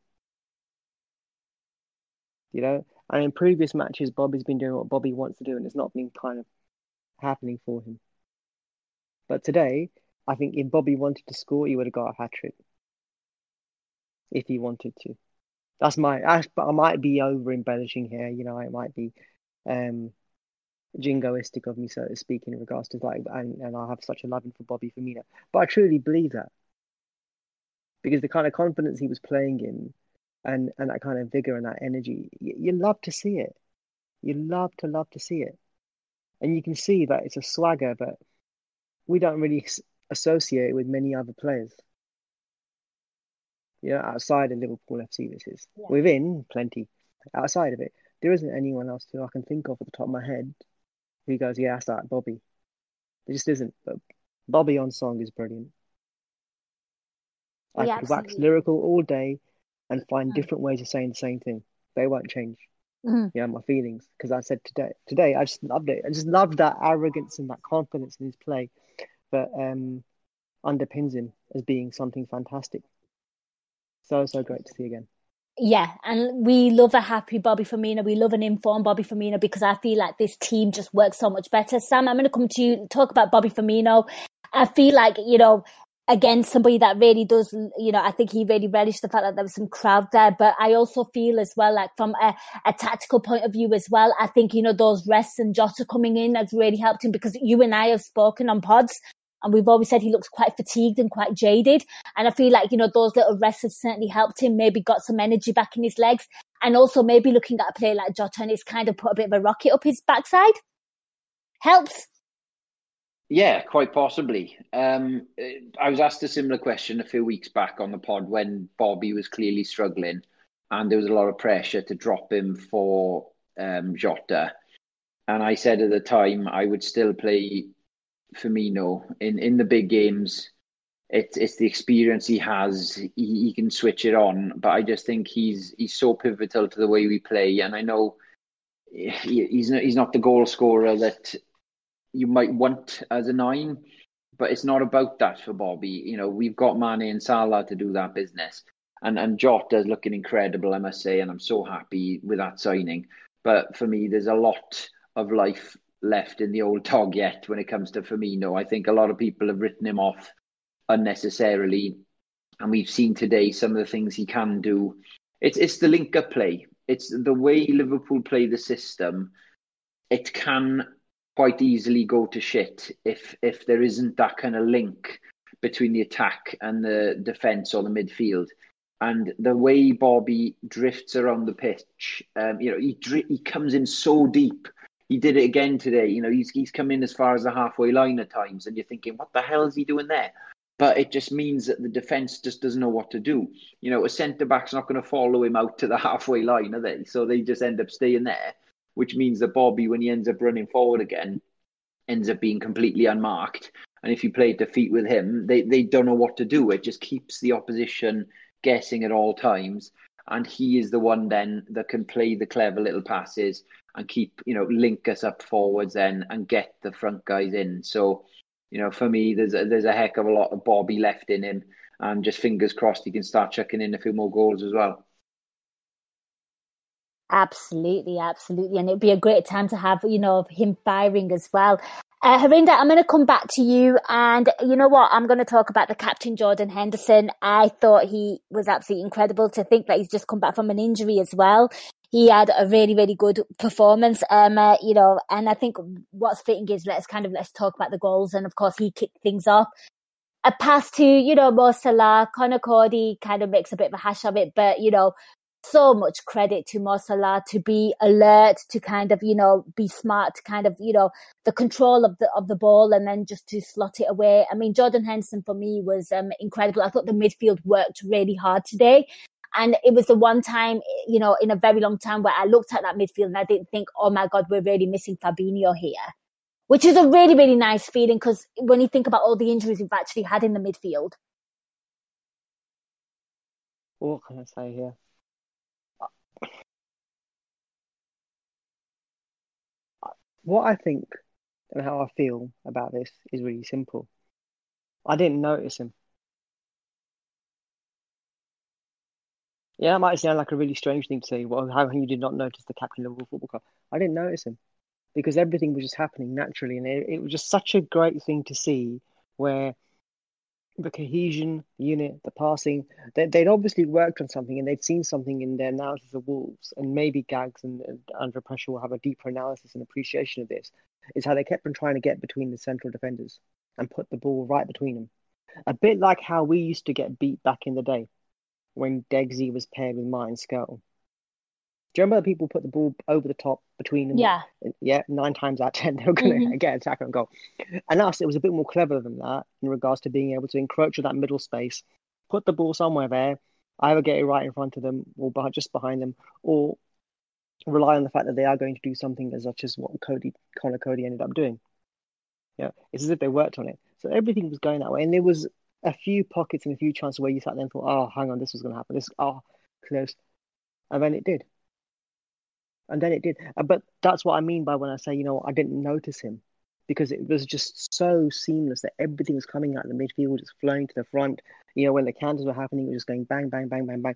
You know, and in previous matches, Bobby's been doing what Bobby wants to do, and it's not been kind of happening for him. But today, I think if Bobby wanted to score, he would have got a hat trick. If he wanted to, that's my. That's, I might be over embellishing here. You know, it might be um, jingoistic of me, so to speak, in regards to like, and, and I have such a loving for Bobby Firmino, but I truly believe that because the kind of confidence he was playing in, and and that kind of vigor and that energy, you, you love to see it. You love to love to see it. And you can see that it's a swagger, but we don't really associate it with many other players. You know, outside of Liverpool F C, this is. Yeah. Within, plenty. Outside of it, there isn't anyone else who I can think of at the top of my head who goes, yeah, that's that, Bobby. There just isn't. But Bobby on song is brilliant. I yeah, could absolutely. wax lyrical all day and find mm-hmm. different ways of saying the same thing. They won't change. Mm-hmm. Yeah, my feelings, because I said today, today I just loved it. I just loved that arrogance and that confidence in his play that um, underpins him as being something fantastic. So, so great to see again. Yeah, and we love a happy Bobby Firmino. We love an informed Bobby Firmino because I feel like this team just works so much better. Sam, I'm going to come to you and talk about Bobby Firmino. I feel like, you know, again, somebody that really does, you know, I think he really relished the fact that there was some crowd there. But I also feel as well, like from a, a tactical point of view as well, I think, you know, those rests and Jota coming in has really helped him because you and I have spoken on pods and we've always said he looks quite fatigued and quite jaded. And I feel like, you know, those little rests have certainly helped him, maybe got some energy back in his legs. And also maybe looking at a player like Jota and it's kind of put a bit of a rocket up his backside. Helps. Yeah, quite possibly. Um, I was asked a similar question a few weeks back on the pod when Bobby was clearly struggling and there was a lot of pressure to drop him for um, Jota. And I said at the time I would still play Firmino. In, in the big games, it, it's the experience he has. He, he can switch it on. But I just think he's he's so pivotal to the way we play. And I know he, he's not, he's not the goal scorer that you might want as a nine, but it's not about that for Bobby. You know, we've got Mane and Salah to do that business. And and Jota's looking incredible, I must say, and I'm so happy with that signing. But for me, there's a lot of life left in the old dog yet when it comes to Firmino. I think a lot of people have written him off unnecessarily. And we've seen today some of the things he can do. It's, it's the link-up play. It's the way Liverpool play the system. It can quite easily go to shit if if there isn't that kind of link between the attack and the defence or the midfield. And the way Bobby drifts around the pitch, um, you know, he he comes in so deep. He did it again today. You know, he's he's come in as far as the halfway line at times, and you're thinking, what the hell is he doing there? But it just means that the defence just doesn't know what to do. You know, a centre-back's not going to follow him out to the halfway line, are they? So they just end up staying there, which means that Bobby, when he ends up running forward again, ends up being completely unmarked. And if you play defeat with him, they, they don't know what to do. It just keeps the opposition guessing at all times. And he is the one then that can play the clever little passes and keep, you know, link us up forwards then and get the front guys in. So, you know, for me, there's a, there's a heck of a lot of Bobby left in him. And just fingers crossed he can start chucking in a few more goals as well. Absolutely, absolutely. And it'd be a great time to have, you know, him firing as well. Uh, Harinder, I'm going to come back to you. And you know what? I'm going to talk about the captain, Jordan Henderson. I thought he was absolutely incredible to think that he's just come back from an injury as well. He had a really, really good performance, um, uh, you know, and I think what's fitting is let's kind of, let's talk about the goals. And of course, he kicked things off. a pass to, you know, Mo Salah. Conor Coady kind of makes a bit of a hash of it, but, you know, so much credit to Mo Salah to be alert, to kind of, you know, be smart, to kind of, you know, the control of the of the ball and then just to slot it away. I mean, Jordan Henderson for me was um, incredible. I thought the midfield worked really hard today. And it was the one time, you know, in a very long time where I looked at that midfield and I didn't think, oh my God, we're really missing Fabinho here. Which is a really, really nice feeling, because when you think about all the injuries we've actually had in the midfield. What can I say here? What I think and how I feel about this is really simple. I didn't notice him. Yeah, that might sound like a really strange thing to say. Well, how you did not notice the captain of Liverpool Football Club? I didn't notice him because everything was just happening naturally, and it, it was just such a great thing to see where the cohesion, the unit, the passing, they, they'd obviously worked on something and they'd seen something in their analysis of Wolves, and maybe Gags and, and Under Pressure will have a deeper analysis and appreciation of this, is how they kept on trying to get between the central defenders and put the ball right between them. A bit like how we used to get beat back in the day when Degsy was paired with Martin Skirtle. Do you remember people put the ball over the top between them? Yeah. Yeah, nine times out of ten, they were going to mm-hmm. get an attack on goal. And us, it was a bit more clever than that in regards to being able to encroach on that middle space, put the ball somewhere there, either get it right in front of them or just behind them, or rely on the fact that they are going to do something as such as what Coady, Conor Coady ended up doing. Yeah, it's as if they worked on it. So everything was going that way. And there was a few pockets and a few chances where you sat there and thought, oh, hang on, this was going to happen. This, oh, close. And then it did. And then it did. But that's what I mean by when I say, you know, I didn't notice him, because it was just so seamless that everything was coming out of the midfield, just flowing to the front. You know, when the counters were happening, it was just going bang, bang, bang, bang, bang.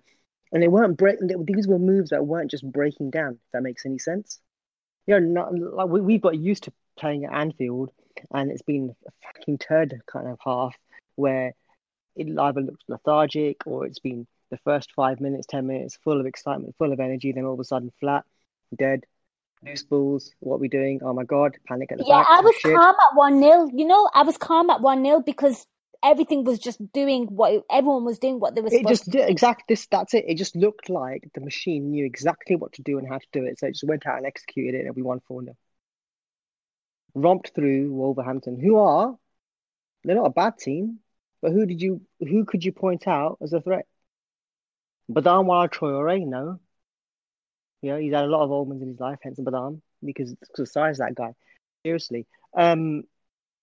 And they weren't breaking. These were moves that weren't just breaking down, if that makes any sense. You know, not, like we, we've got used to playing at Anfield, and it's been a fucking turd kind of half where it either looks lethargic or it's been the first five minutes, ten minutes, full of excitement, full of energy, then all of a sudden flat. Dead, loose balls. What are we doing? Oh my God, panic at the yeah, back. Yeah, I was shit. calm at one nil. You know, I was calm at one nil because everything was just doing what everyone was doing, what they were it supposed just, to do. Exactly, this, that's it. It just looked like the machine knew exactly what to do and how to do it. So it just went out and executed it, and we won four nil. Romped through Wolverhampton, who are, they're not a bad team, but who did you, who could you point out as a threat? Adama Traore, no. You know, he's had a lot of almonds in his life, hence Badam, because it's the size of that guy. Seriously. Um,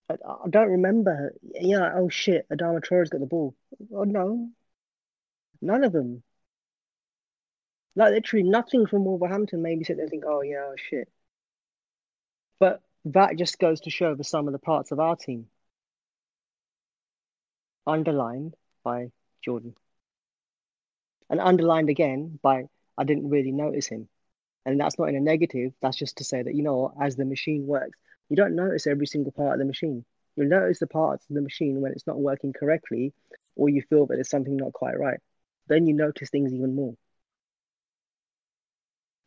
I, I don't remember. You know, oh shit, Adama Traore's got the ball. Oh no. None of them. Like, literally nothing from Wolverhampton made me sit there and think, oh yeah, oh shit. But that just goes to show the sum of the parts of our team. Underlined by Jordan. And underlined again by I didn't really notice him. And that's not in a negative. That's just to say that, you know, as the machine works, you don't notice every single part of the machine. You'll notice the parts of the machine when it's not working correctly, or you feel that there's something not quite right. Then you notice things even more.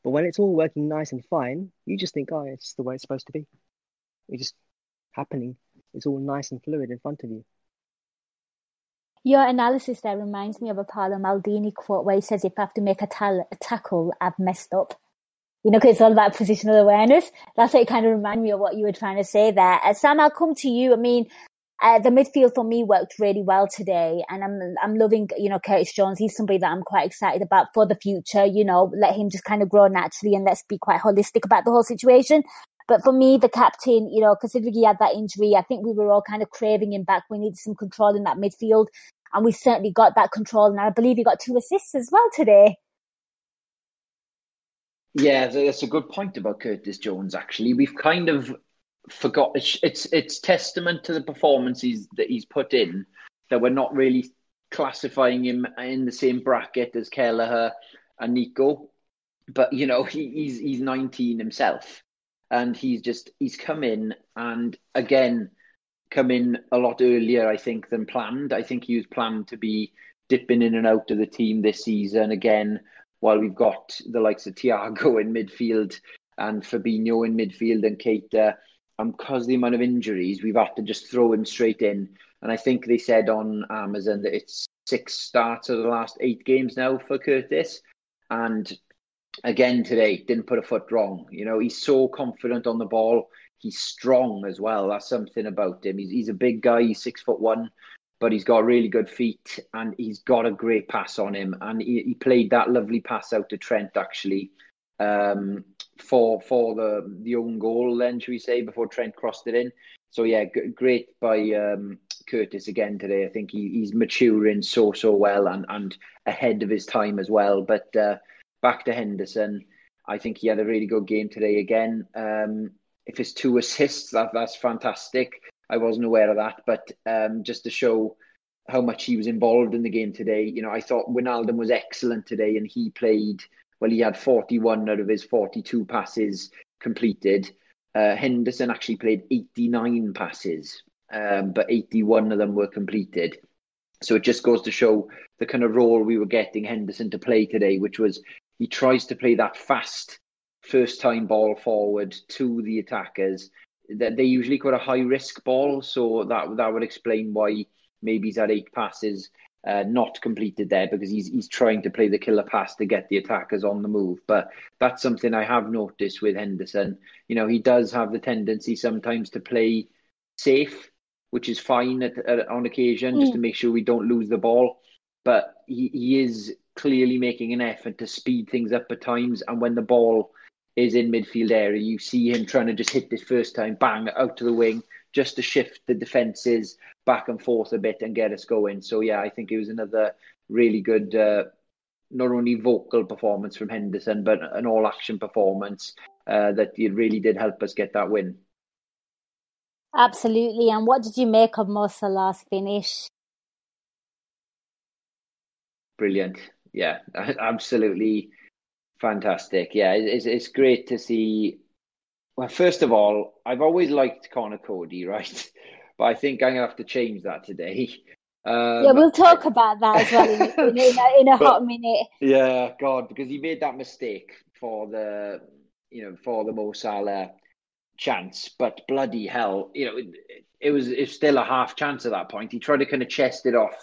But when it's all working nice and fine, you just think, oh, it's the way it's supposed to be. It's just happening. It's all nice and fluid in front of you. Your analysis there reminds me of a Paolo Maldini quote where he says, if I have to make a, tal- a tackle, I've messed up. You know, because it's all about positional awareness. That's what it kind of reminded me of what you were trying to say there. Uh, Sam, I'll come to you. I mean, uh, the midfield for me worked really well today. And I'm I'm loving, you know, Curtis Jones. He's somebody that I'm quite excited about for the future. You know, let him just kind of grow naturally and let's be quite holistic about the whole situation. But for me, the captain, you know, considering he had that injury, I think we were all kind of craving him back. We needed some control in that midfield. And we certainly got that control. And I believe he got two assists as well today. Yeah, that's a good point about Curtis Jones, actually. We've kind of forgot. It's it's, it's testament to the performances that he's put in that we're not really classifying him in the same bracket as Kelleher and Nico. But, you know, he, he's he's nineteen himself. And he's just, he's come in and, again, come in a lot earlier, I think, than planned. I think he was planned to be dipping in and out of the team this season again, while we've got the likes of Thiago in midfield and Fabinho in midfield and Keita and because the amount of injuries, we've had to just throw him straight in. And I think they said on Amazon that it's six starts of the last eight games now for Curtis. And again today, didn't put a foot wrong. You know, he's so confident on the ball. He's strong as well. That's something about him. He's, he's a big guy. He's six foot one, but he's got really good feet and he's got a great pass on him. And he, he played that lovely pass out to Trent, actually, um, for for the, the own goal then, should we say, before Trent crossed it in. So, yeah, g- great by um, Curtis again today. I think he, he's maturing so, so well and, and ahead of his time as well. But uh, back to Henderson, I think he had a really good game today again. Um If it's two assists, that, that's fantastic. I wasn't aware of that, but um, just to show how much he was involved in the game today, you know, I thought Wijnaldum was excellent today, and he played, well, he had forty-one out of his forty-two passes completed. Uh, Henderson actually played eighty-nine passes, um, but eighty-one of them were completed. So it just goes to show the kind of role we were getting Henderson to play today, which was he tries to play that fast first-time ball forward to the attackers. They usually got a high-risk ball, so that that would explain why maybe he's had eight passes uh, not completed there, because he's he's trying to play the killer pass to get the attackers on the move. But that's something I have noticed with Henderson. You know, he does have the tendency sometimes to play safe, which is fine at, at, on occasion, mm. just to make sure we don't lose the ball. But he, he is clearly making an effort to speed things up at times, and when the ball is in midfield area, you see him trying to just hit this first time, bang, out to the wing, just to shift the defences back and forth a bit and get us going. So, yeah, I think it was another really good, uh, not only vocal performance from Henderson, but an all-action performance uh, that it really did help us get that win. Absolutely. And what did you make of Mo Salah's finish? Brilliant. Yeah, absolutely. Fantastic. Yeah, it's it's great to see. Well, first of all, I've always liked Conor Coady, right? But I think I'm going to have to change that today. Um, yeah, we'll talk about that as well in, in a, in a but, hot minute. Yeah, God, because he made that mistake for the, you know, for the Mo Salah chance. But bloody hell, you know, it, it was it's still a half chance at that point. He tried to kind of chest it off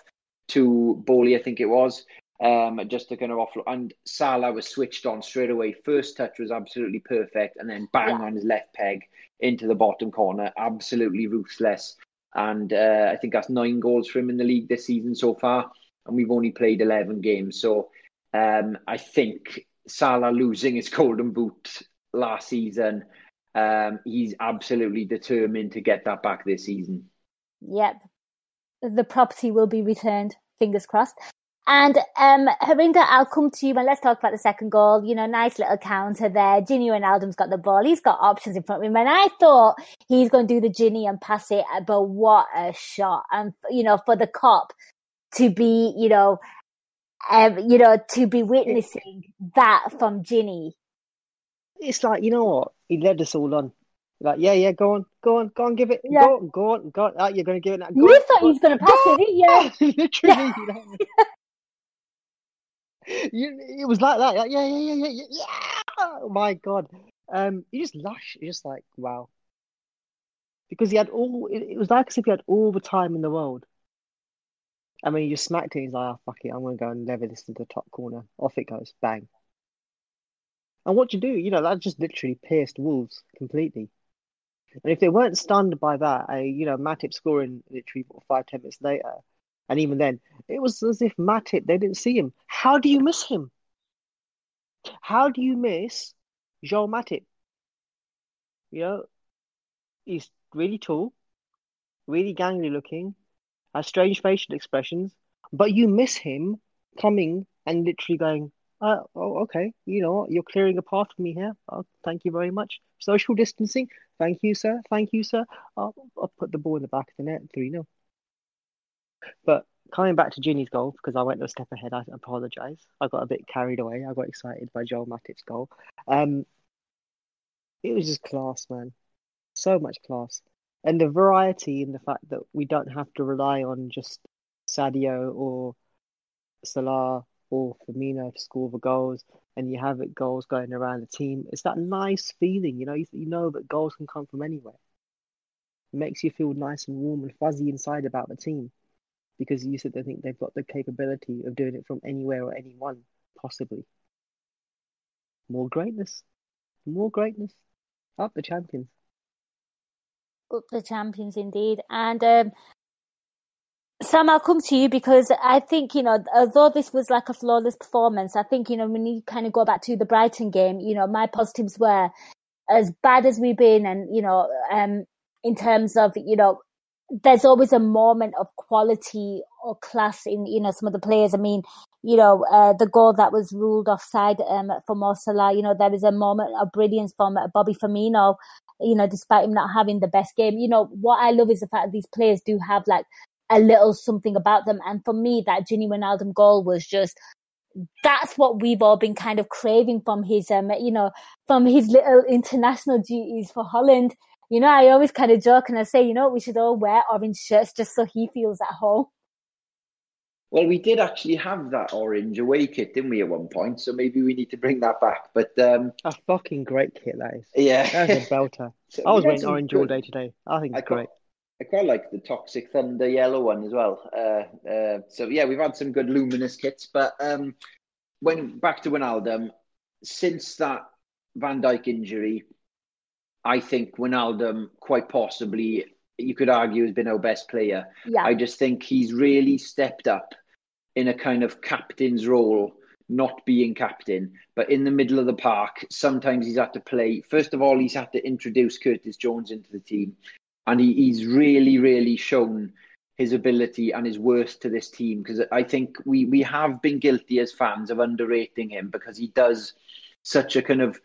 to Boley, I think it was. Um, just to kind of offload, and Salah was switched on straight away. First touch was absolutely perfect, and then bang yeah. on his left peg into the bottom corner. Absolutely ruthless, and uh, I think that's nine goals for him in the league this season so far, and we've only played eleven games. So um, I think Salah losing his golden boot last season, um, he's absolutely determined to get that back this season. Yep, the property will be returned. Fingers crossed. And um, Harinder, I'll come to you, and let's talk about the second goal. You know, nice little counter there. Gini Wijnaldum's got the ball. He's got options in front of him. And I thought he's going to do the Gini and pass it, but what a shot. And, you know, for the cop to be, you know, um, you know, to be witnessing that from Gini. It's like, you know what? He led us all on. Like, yeah, yeah, go on, go on, go on, give it, yeah. go on, go on, go on. Oh, you're going to give it that. You thought he was going to pass go it, yeah. Literally. You know. You, it was like that, like, yeah, yeah, yeah, yeah, yeah. Oh my God, um, you just lush. You're just like, wow, because he had all. It, it was like as if he had all the time in the world. I mean, you just smacked him. He's like, oh, fuck it, I'm gonna go and lever this into the top corner. Off it goes, bang. And what do you do? You know, that just literally pierced Wolves completely. And if they weren't stunned by that, I, you know, Matip scoring literally five ten minutes later. And even then, it was as if Matip, they didn't see him. How do you miss him? How do you miss Joao Matip? You know, he's really tall, really gangly looking, has strange facial expressions, but you miss him coming and literally going, oh, oh okay, you know what, you're clearing a path for me here. Oh, thank you very much. Social distancing, thank you, sir, thank you, sir. I'll, I'll put the ball in the back of the net, three nil. But coming back to Gini's goal, because I went a step ahead, I apologise. I got a bit carried away. I got excited by Joel Matip's goal. Um, it was just class, man. So much class. And the variety in the fact that we don't have to rely on just Sadio or Salah or Firmino to score the goals. And you have it goals going around the team. It's that nice feeling, you know, you, you know that goals can come from anywhere. makes you feel nice and warm and fuzzy inside about the team, because you said they think they've got the capability of doing it from anywhere or anyone, possibly. More greatness. More greatness. Up the champions. Up the champions, indeed. And um, Sam, I'll come to you, because I think, you know, although this was like a flawless performance, I think, you know, when you kind of go back to the Brighton game, you know, my positives were, as bad as we've been, and, you know, um, in terms of, you know, there's always a moment of quality or class in, you know, some of the players. I mean, you know, uh, the goal that was ruled offside um, for Mo Salah, you know, there was a moment of brilliance from Bobby Firmino, you know, despite him not having the best game. You know, what I love is the fact that these players do have like a little something about them. And for me, that Gini Wijnaldum goal was just, that's what we've all been kind of craving from his, um, you know, from his little international duties for Holland. You know, I always kind of joke and I say, you know, we should all wear orange shirts just so he feels at home. Well, we did actually have that orange away kit, didn't we, at one point? So maybe we need to bring that back. But um, a fucking great kit, that is. Yeah. That was a belter. So I was wearing orange good. all day today. I think it's I great. I quite like the Toxic Thunder yellow one as well. Uh, uh, so, yeah, we've had some good luminous kits. But um, when back to Wijnaldum, since that Van Dijk injury, I think Wijnaldum, quite possibly, you could argue, has been our best player. Yeah. I just think he's really stepped up in a kind of captain's role, not being captain, but in the middle of the park. Sometimes he's had to play. First of all, he's had to introduce Curtis Jones into the team. And he, he's really, really shown his ability and his worth to this team. Because I think we, we have been guilty as fans of underrating him, because he does such a kind of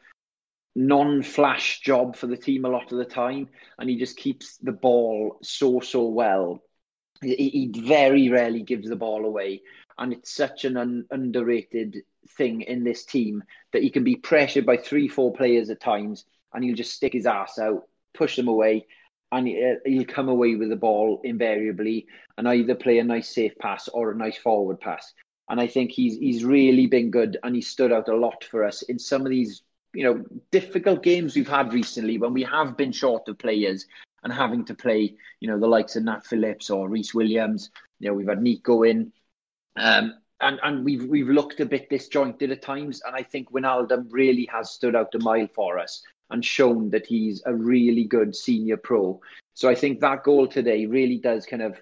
non-flash job for the team a lot of the time, and he just keeps the ball so so well. He, he very rarely gives the ball away, and it's such an un- underrated thing in this team that he can be pressured by three four players at times, and he'll just stick his ass out, push them away, and he, uh, he'll come away with the ball invariably, and either play a nice safe pass or a nice forward pass. And I think he's he's really been good, and he stood out a lot for us in some of these, you know, difficult games we've had recently, when we have been short of players and having to play, you know, the likes of Nat Phillips or Reece Williams. You know, we've had Nico in, um, and and we've we've looked a bit disjointed at times. And I think Wijnaldum really has stood out a mile for us and shown that he's a really good senior pro. So I think that goal today really does kind of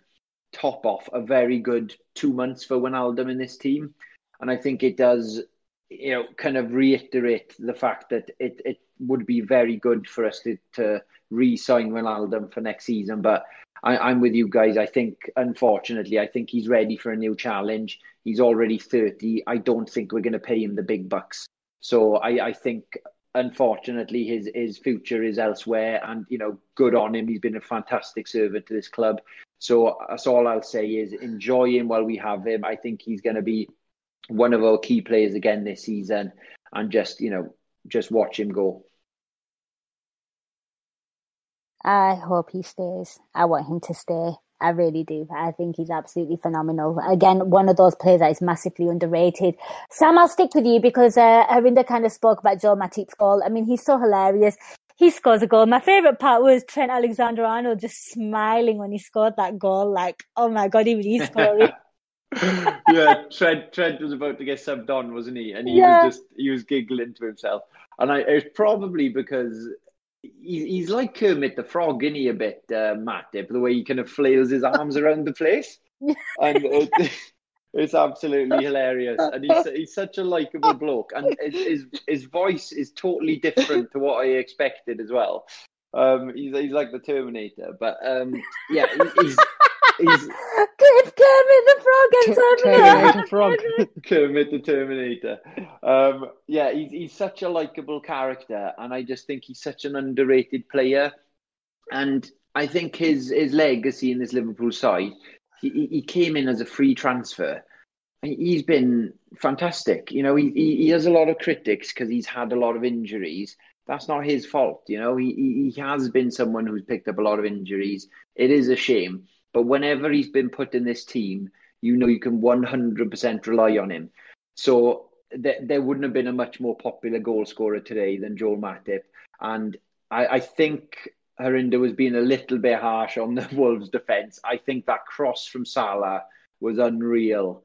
top off a very good two months for Wijnaldum in this team, and I think it does, you know, kind of reiterate the fact that it, it would be very good for us to, to re-sign Wijnaldum for next season. But I, I'm with you guys. I think, unfortunately, I think he's ready for a new challenge. He's already thirty. I don't think we're going to pay him the big bucks. So I, I think, unfortunately, his, his future is elsewhere. And, you know, good on him. He's been a fantastic servant to this club. So that's all I'll say is enjoy him while we have him. I think he's going to be one of our key players again this season, and just, you know, just watch him go. I hope he stays. I want him to stay. I really do. I think he's absolutely phenomenal. Again, one of those players that is massively underrated. Sam, I'll stick with you, because uh, Harinder kind of spoke about Joel Matip's goal. I mean, he's so hilarious. He scores a goal. My favourite part was Trent Alexander-Arnold just smiling when he scored that goal. Like, oh my God, he really scored it. Yeah, Trent Trent was about to get subbed on, wasn't he? And he yeah. was just he was giggling to himself. And I, it was probably because he, he's like Kermit the Frog, isn't he, a bit, uh, Matip, the way he kind of flails his arms around the place. And it, it's absolutely hilarious. And he's he's such a likeable bloke. And his his voice is totally different to what I expected as well. Um, he's he's like the Terminator, but um, yeah, he, he's. He's Kermit the Frog and Terminator. Frog. Kermit the Terminator. Um, yeah, he's he's such a likable character, and I just think he's such an underrated player. And I think his his legacy in this Liverpool side, he he came in as a free transfer, and he's been fantastic. You know, he he, he has a lot of critics because he's had a lot of injuries. That's not his fault. You know, he he has been someone who's picked up a lot of injuries. It is a shame. But whenever he's been put in this team, you know you can one hundred percent rely on him. So th- there wouldn't have been a much more popular goal scorer today than Joel Matip. And I, I think Harinder was being a little bit harsh on the Wolves' defence. I think that cross from Salah was unreal,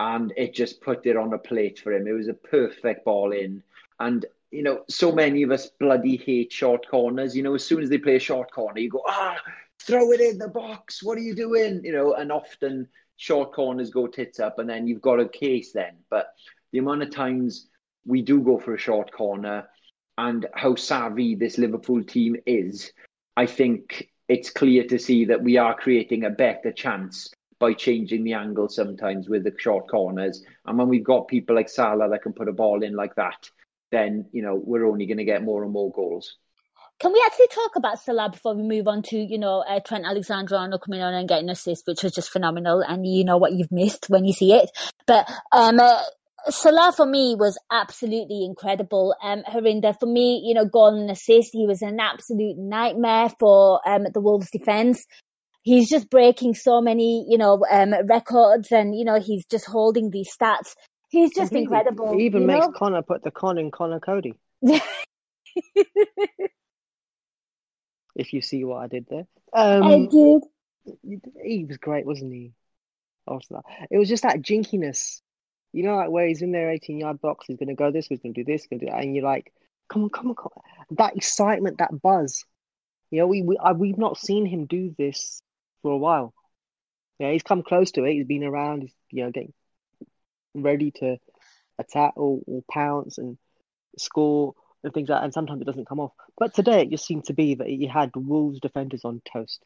and it just put it on a plate for him. It was a perfect ball in. And, you know, so many of us bloody hate short corners. You know, as soon as they play a short corner, you go, ah, throw it in the box. What are you doing? You know, and often short corners go tits up, and then you've got a case then. But the amount of times we do go for a short corner and how savvy this Liverpool team is, I think it's clear to see that we are creating a better chance by changing the angle sometimes with the short corners. And when we've got people like Salah that can put a ball in like that, then, you know, we're only going to get more and more goals. Can we actually talk about Salah before we move on to, you know, uh, Trent Alexander-Arnold coming on and getting an assist, which was just phenomenal, and you know what you've missed when you see it. But um, uh, Salah, for me, was absolutely incredible. Um, Harinder, for me, you know, goal and assist, he was an absolute nightmare for um, the Wolves' defence. He's just breaking so many, you know, um, records, and, you know, he's just holding these stats. He's just he, incredible. He even makes know? Connor put the con in Conor Coady. If you see what I did there. Um, I did. He was great, wasn't he? After that. It was just that jinkiness. You know, like where he's in their eighteen-yard box, he's going to go this, he's going to do this, going to do that. And you're like, come on, come on, come on. That excitement, that buzz. You know, we, we, I, we've not seen him do this for a while. Yeah, he's come close to it. He's been around, he's, you know, getting ready to attack or, or pounce and score and things like that. And sometimes it doesn't come off. But today it just seemed to be that you had Wolves defenders on toast.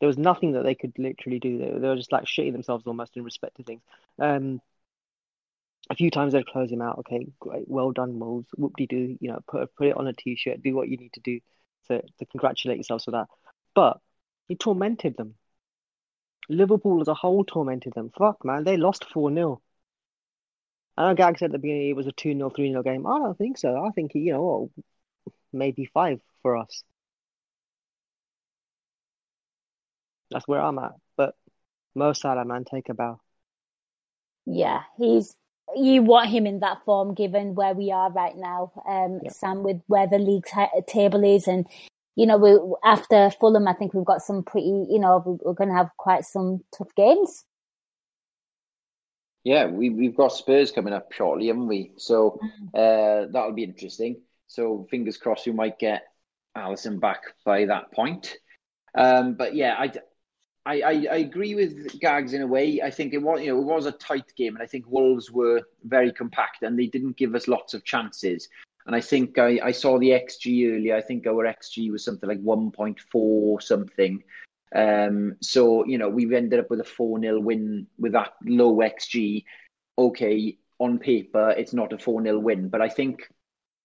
There was nothing that they could literally do. They, they were just like shitting themselves almost in respect to things. Um, A few times they'd close him out. Okay, great, well done, Wolves. Whoop-de-doo, you know, put put it on a T-shirt. Do what you need to do to, to congratulate yourselves for that. But he tormented them. Liverpool as a whole tormented them. Fuck, man, they lost four nil. I know Gag said at the beginning it was a two nil, three nil game. I don't think so. I think, you know, well, maybe five for us. That's where I'm at. But Mo Salah, man, take a bow. Yeah, he's... You want him in that form, given where we are right now, um, yeah. Sam, with where the league t- table is. And, you know, we, after Fulham, I think we've got some pretty, you know, we're going to have quite some tough games. Yeah, we, we've got Spurs coming up shortly, haven't we? So uh, that'll be interesting. So fingers crossed we might get Alisson back by that point. Um, but yeah, I... I, I, I agree with Gags in a way. I think it was, you know, it was a tight game, and I think Wolves were very compact and they didn't give us lots of chances. And I think I, I saw the X G earlier. I think our X G was something like one point four or something. Um, so, you know, we ended up with a four nil win with that low X G. Okay, on paper, it's not a four nil win, but I think...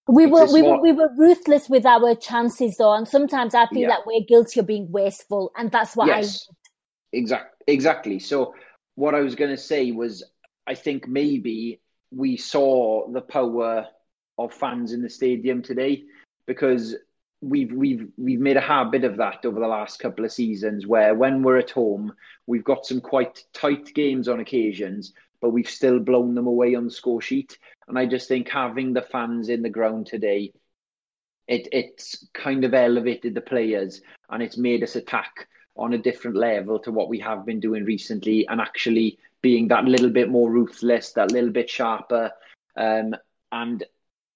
We were, we, were, we were ruthless with our chances, though. And sometimes I feel yeah. that we're guilty of being wasteful. And that's what yes. I... Exactly. Exactly. So what I was going to say was, I think maybe we saw the power of fans in the stadium today, because we've we've we've made a habit of that over the last couple of seasons, where when we're at home, we've got some quite tight games on occasions, but we've still blown them away on the score sheet. And I just think having the fans in the ground today, it it's kind of elevated the players and it's made us attack on a different level to what we have been doing recently, and actually being that little bit more ruthless, that little bit sharper. Um, and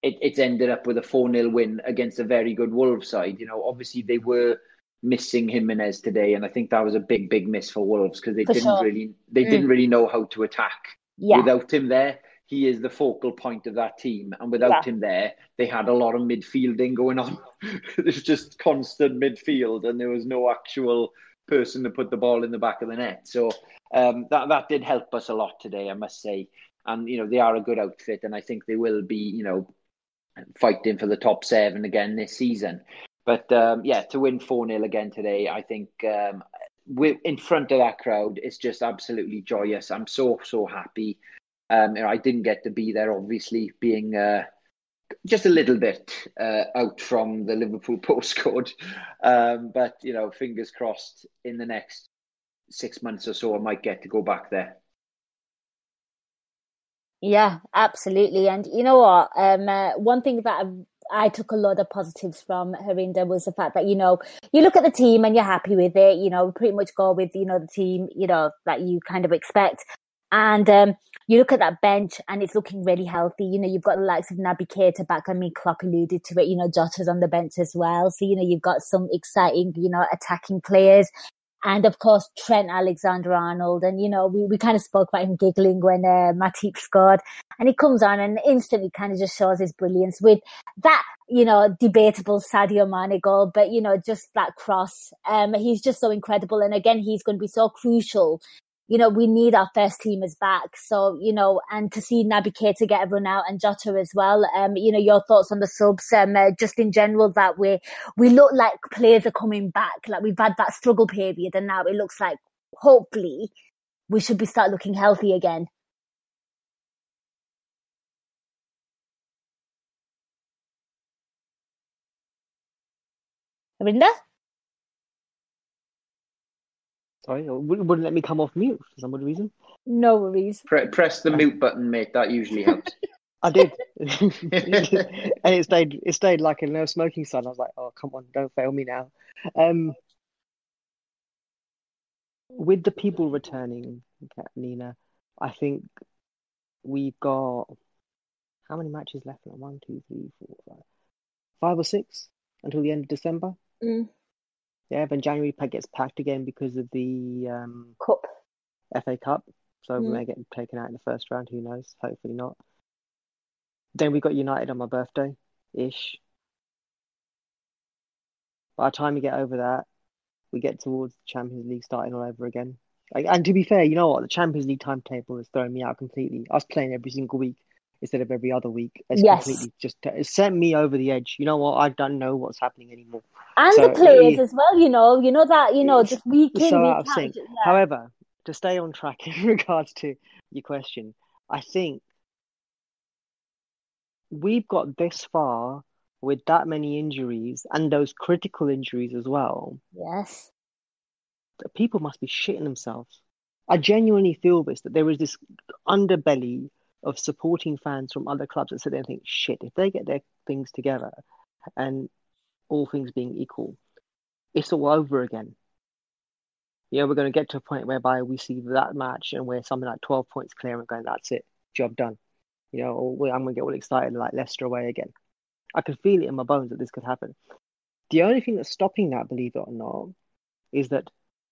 it, it's ended up with a four nil win against a very good Wolves side. You know, obviously they were missing Jimenez today, and I think that was a big, big miss for Wolves, because they for didn't sure. really they mm. didn't really know how to attack. Yeah. Without him there, he is the focal point of that team. And without yeah. him there, they had a lot of midfielding going on. There's just constant midfield, and there was no actual person to put the ball in the back of the net. So um, that that did help us a lot today, I must say. And, you know, they are a good outfit, and I think they will be, you know, fighting for the top seven again this season. But, um, yeah, to win four nil again today, I think um, we're in front of that crowd, it's just absolutely joyous. I'm so, so happy. Um, you know, I didn't get to be there, obviously, being uh, just a little bit uh, out from the Liverpool postcode. Um, but, you know, fingers crossed in the next six months or so, I might get to go back there. Yeah, absolutely. And you know what? Um, uh, one thing that I I took a lot of positives from Harinder was the fact that, you know, you look at the team and you're happy with it, you know, pretty much go with, you know, the team, you know, that you kind of expect. And um, you look at that bench and it's looking really healthy. You know, you've got the likes of Naby Keita back. I mean, Klopp alluded to it, you know, Jota's on the bench as well. So, you know, you've got some exciting, you know, attacking players. And of course, Trent Alexander-Arnold. And, you know, we, we kind of spoke about him giggling when uh, Matip scored. And he comes on and instantly kind of just shows his brilliance with that, you know, debatable Sadio Mane goal. But, you know, just that cross. Um, he's just so incredible. And again, he's going to be so crucial. You know, we need our first teamers back. So, you know, and to see Naby Keita get a run out and Jota as well. Um, you know, your thoughts on the subs, um, uh, just in general, that we we look like players are coming back. Like we've had that struggle period and now it looks like hopefully we should be start looking healthy again. Harinder? Sorry, it wouldn't let me come off mute for some odd reason. No worries. Pre- press the mute button, mate. That usually helps. I did. And it stayed It stayed like a no smoking sign. I was like, oh, come on, don't fail me now. Um, with the people returning, Nina, I think we've got... How many matches left? Like one, two, three, four, five. Five or six until the end of December? Mm. Yeah, then January pack gets packed again because of the um, Cup, F A Cup. So mm. we may get taken out in the first round. Who knows? Hopefully not. Then we got United on my birthday, ish. By the time we get over that, we get towards the Champions League starting all over again. Like, and to be fair, you know what? The Champions League timetable is throwing me out completely. I was playing every single week instead of every other week. It's yes. completely just it sent me over the edge. You know what? I don't know what's happening anymore. And so, the players yeah. as well, you know, you know that, you know, it's just week in, so week out. Yeah. However, to stay on track in regards to your question, I think we've got this far with that many injuries and those critical injuries as well. Yes. That people must be shitting themselves. I genuinely feel this, that there is this underbelly of supporting fans from other clubs that sit there and think, shit, if they get their things together and all things being equal, it's all over again. You know, we're going to get to a point whereby we see that match and we're something like twelve points clear and going, that's it, job done. You know, or I'm going to get all excited like Leicester away again. I can feel it in my bones that this could happen. The only thing that's stopping that, believe it or not, is that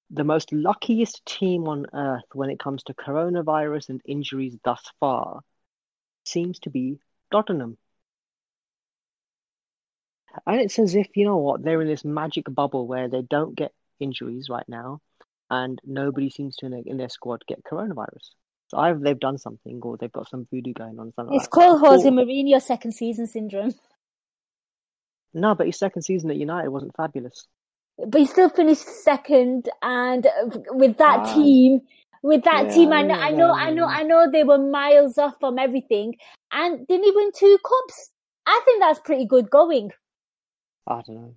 the most luckiest team on earth when it comes to coronavirus and injuries thus far seems to be Tottenham. And it's as if, you know what, they're in this magic bubble where they don't get injuries right now and nobody seems to, in their squad, get coronavirus. So either they've done something or they've got some voodoo going on. Something it's like called that. Jose Mourinho second season syndrome. No, but his second season at United wasn't fabulous. But he still finished second, and with that wow. team, with that yeah, team, I know, yeah. I know, I know, I know they were miles off from everything, and didn't he win two cups? I think that's pretty good going. I don't know.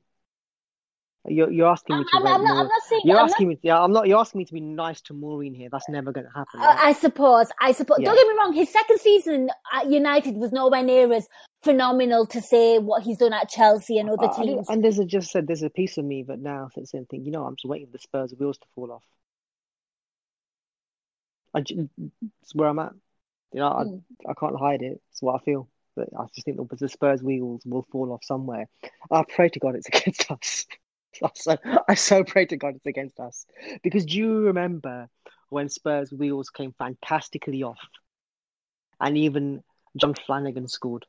You're you're asking me to. I'm, I'm, not, I'm not saying. You're I'm asking not, me. To, I'm not. You're asking me to be nice to Maureen here. That's never going to happen. Right? I suppose. I suppose. Yeah. Don't get me wrong. His second season at United was nowhere near as phenomenal to say what he's done at Chelsea and other teams. Uh, and there's a just said there's a piece of me, but now it's the same thing. You know, I'm just waiting for the Spurs' wheels to fall off. I, it's where I'm at. You know, mm. I I can't hide it. It's what I feel. But I just think the Spurs' wheels will fall off somewhere. I pray to God it's against us. I so, I so pray to God it's against us. Because do you remember when Spurs' wheels came fantastically off and even John Flanagan scored?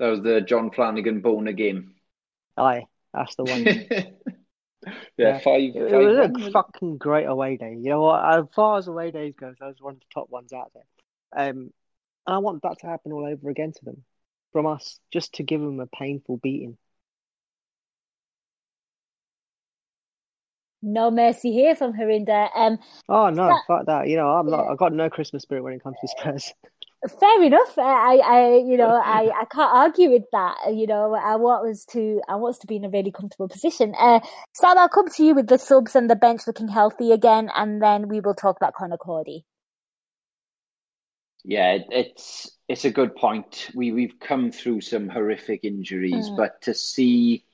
That was the John Flanagan Bourne again. Aye, that's the one. yeah, yeah, five. It, five it was one. A fucking great away day. You know what? As far as away days goes, that was one of the top ones out there. Um, and I want that to happen all over again to them, from us, just to give them a painful beating. No mercy here from Harinder. Um, oh no, that, fuck that. You know, I'm not. I've got no Christmas spirit when it comes to Spurs. Fair enough. I, I, you know, I, I can't argue with that. You know, I want us to, I want us to be in a really comfortable position. Uh, Sam, I'll come to you with the subs and the bench looking healthy again, and then we will talk about Conor Coady. Yeah, it's it's a good point. We we've come through some horrific injuries, mm. but to see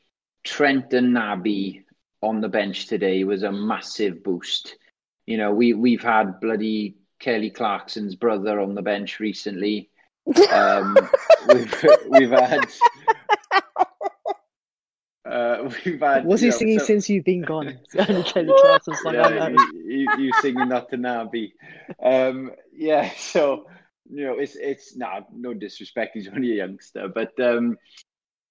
Trent and Naby on the bench today was a massive boost. You know, we we've had bloody Kelly Clarkson's brother on the bench recently. Um, we've we've had. Uh, we've had. What's he know, singing so... since you've been gone? Kelly Clarkson's like, yeah, you, you, you singing that to Naby. Um, yeah, so you know, it's it's nah, no disrespect. He's only a youngster, but um,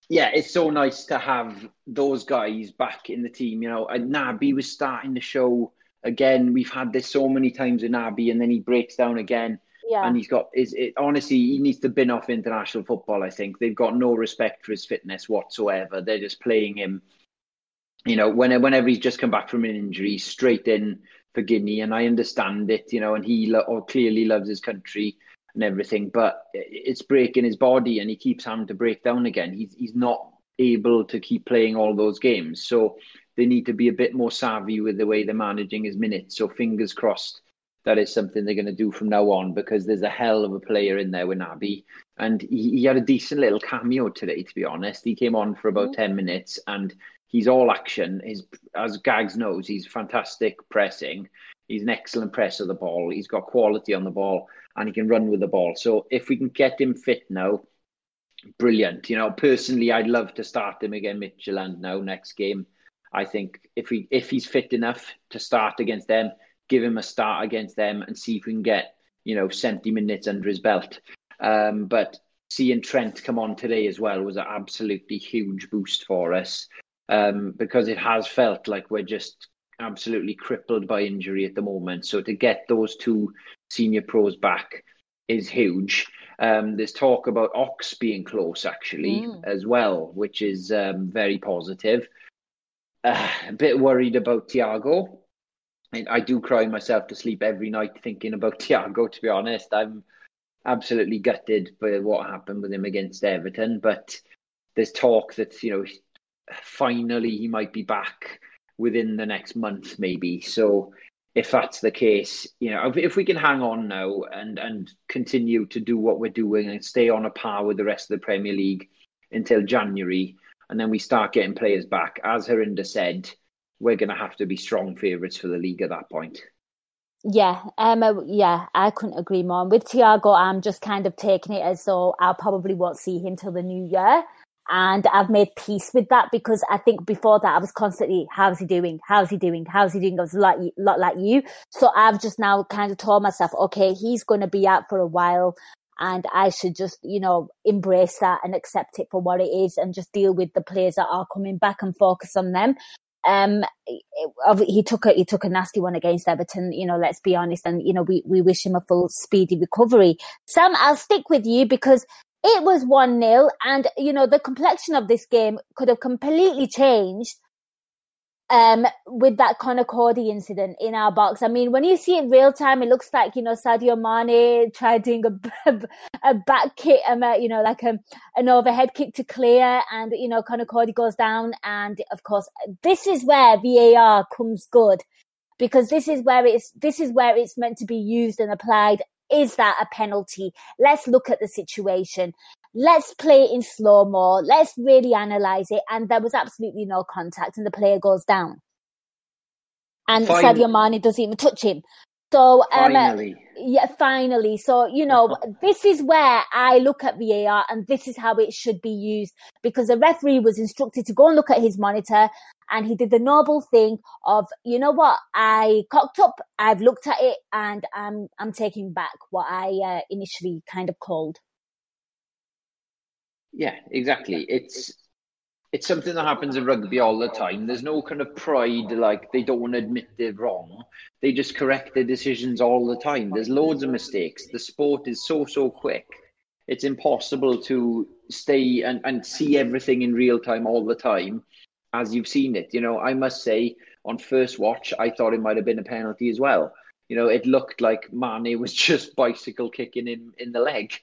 yeah, it's so nice to have those guys back in the team. You know, and Naby was starting to show again. We've had this so many times with Naby, and then he breaks down again. Yeah. And he's got is it honestly he needs to bin off international football. I think they've got no respect for his fitness whatsoever. They're just playing him, you know, when, whenever he's just come back from an injury, straight in for Guinea. And I understand it, you know, and he lo- or clearly loves his country and everything, but it's breaking his body, and he keeps having to break down again. He's he's not able to keep playing all those games, so they need to be a bit more savvy with the way they're managing his minutes. So fingers crossed. That is something they're going to do from now on, because there's a hell of a player in there with Naby. And he, he had a decent little cameo today, to be honest. He came on for about mm-hmm. ten minutes, and he's all action. He's, as Gags knows, he's fantastic pressing. He's an excellent press of the ball. He's got quality on the ball, and he can run with the ball. So if we can get him fit now, brilliant. You know, personally, I'd love to start him against Midtjylland now next game. I think if we if he's fit enough to start against them, give him a start against them and see if we can get, you know, seventy minutes under his belt. Um, but seeing Trent come on today as well was an absolutely huge boost for us, um, because it has felt like we're just absolutely crippled by injury at the moment. So to get those two senior pros back is huge. Um, there's talk about Ox being close, actually, mm. as well, which is um, very positive. Uh, a bit worried about Thiago. I do cry myself to sleep every night thinking about Thiago, to be honest. I'm absolutely gutted by what happened with him against Everton. But there's talk that, you know, finally he might be back within the next month, maybe. So if that's the case, you know, if, if we can hang on now and, and continue to do what we're doing and stay on a par with the rest of the Premier League until January, and then we start getting players back, as Harinder said, we're going to have to be strong favourites for the league at that point. Yeah, um, yeah, I couldn't agree more. With Thiago, I'm just kind of taking it as though I probably won't see him till the new year. And I've made peace with that, because I think before that I was constantly, how's he doing? How's he doing? How's he doing? I was a lot, lot like you. So I've just now kind of told myself, okay, he's going to be out for a while. And I should just, you know, embrace that and accept it for what it is and just deal with the players that are coming back and focus on them. Um, he took a, he took a nasty one against Everton, you know, let's be honest. And, you know, we, we wish him a full speedy recovery. Sam, I'll stick with you, because it was one nil, and, you know, the complexion of this game could have completely changed um, with that Conor Coady incident in our box. I mean, when you see it real time, it looks like, you know, Sadio Mane tried doing a, a back kick, um, uh, you know, like a, an overhead kick to clear, and, you know, Conor Coady goes down. And of course, this is where V A R comes good, because this is where it's, this is where it's meant to be used and applied. Is that a penalty? Let's look at the situation. Let's play it in slow-mo. Let's really analyse it. And there was absolutely no contact, and the player goes down. And Fine. Sadio Mane doesn't even touch him. So, um, finally. Yeah, finally. So, you know, this is where I look at V A R, and this is how it should be used, because the referee was instructed to go and look at his monitor, and he did the noble thing of, you know what, I cocked up, I've looked at it, and I'm, I'm taking back what I uh, initially kind of called. Yeah, exactly. It's it's something that happens in rugby all the time. There's no kind of pride, like they don't want to admit they're wrong. They just correct their decisions all the time. There's loads of mistakes. The sport is so, so quick. It's impossible to stay and, and see everything in real time all the time as you've seen it. You know, I must say, on first watch, I thought it might have been a penalty as well. You know, it looked like Mane was just bicycle kicking him in the leg.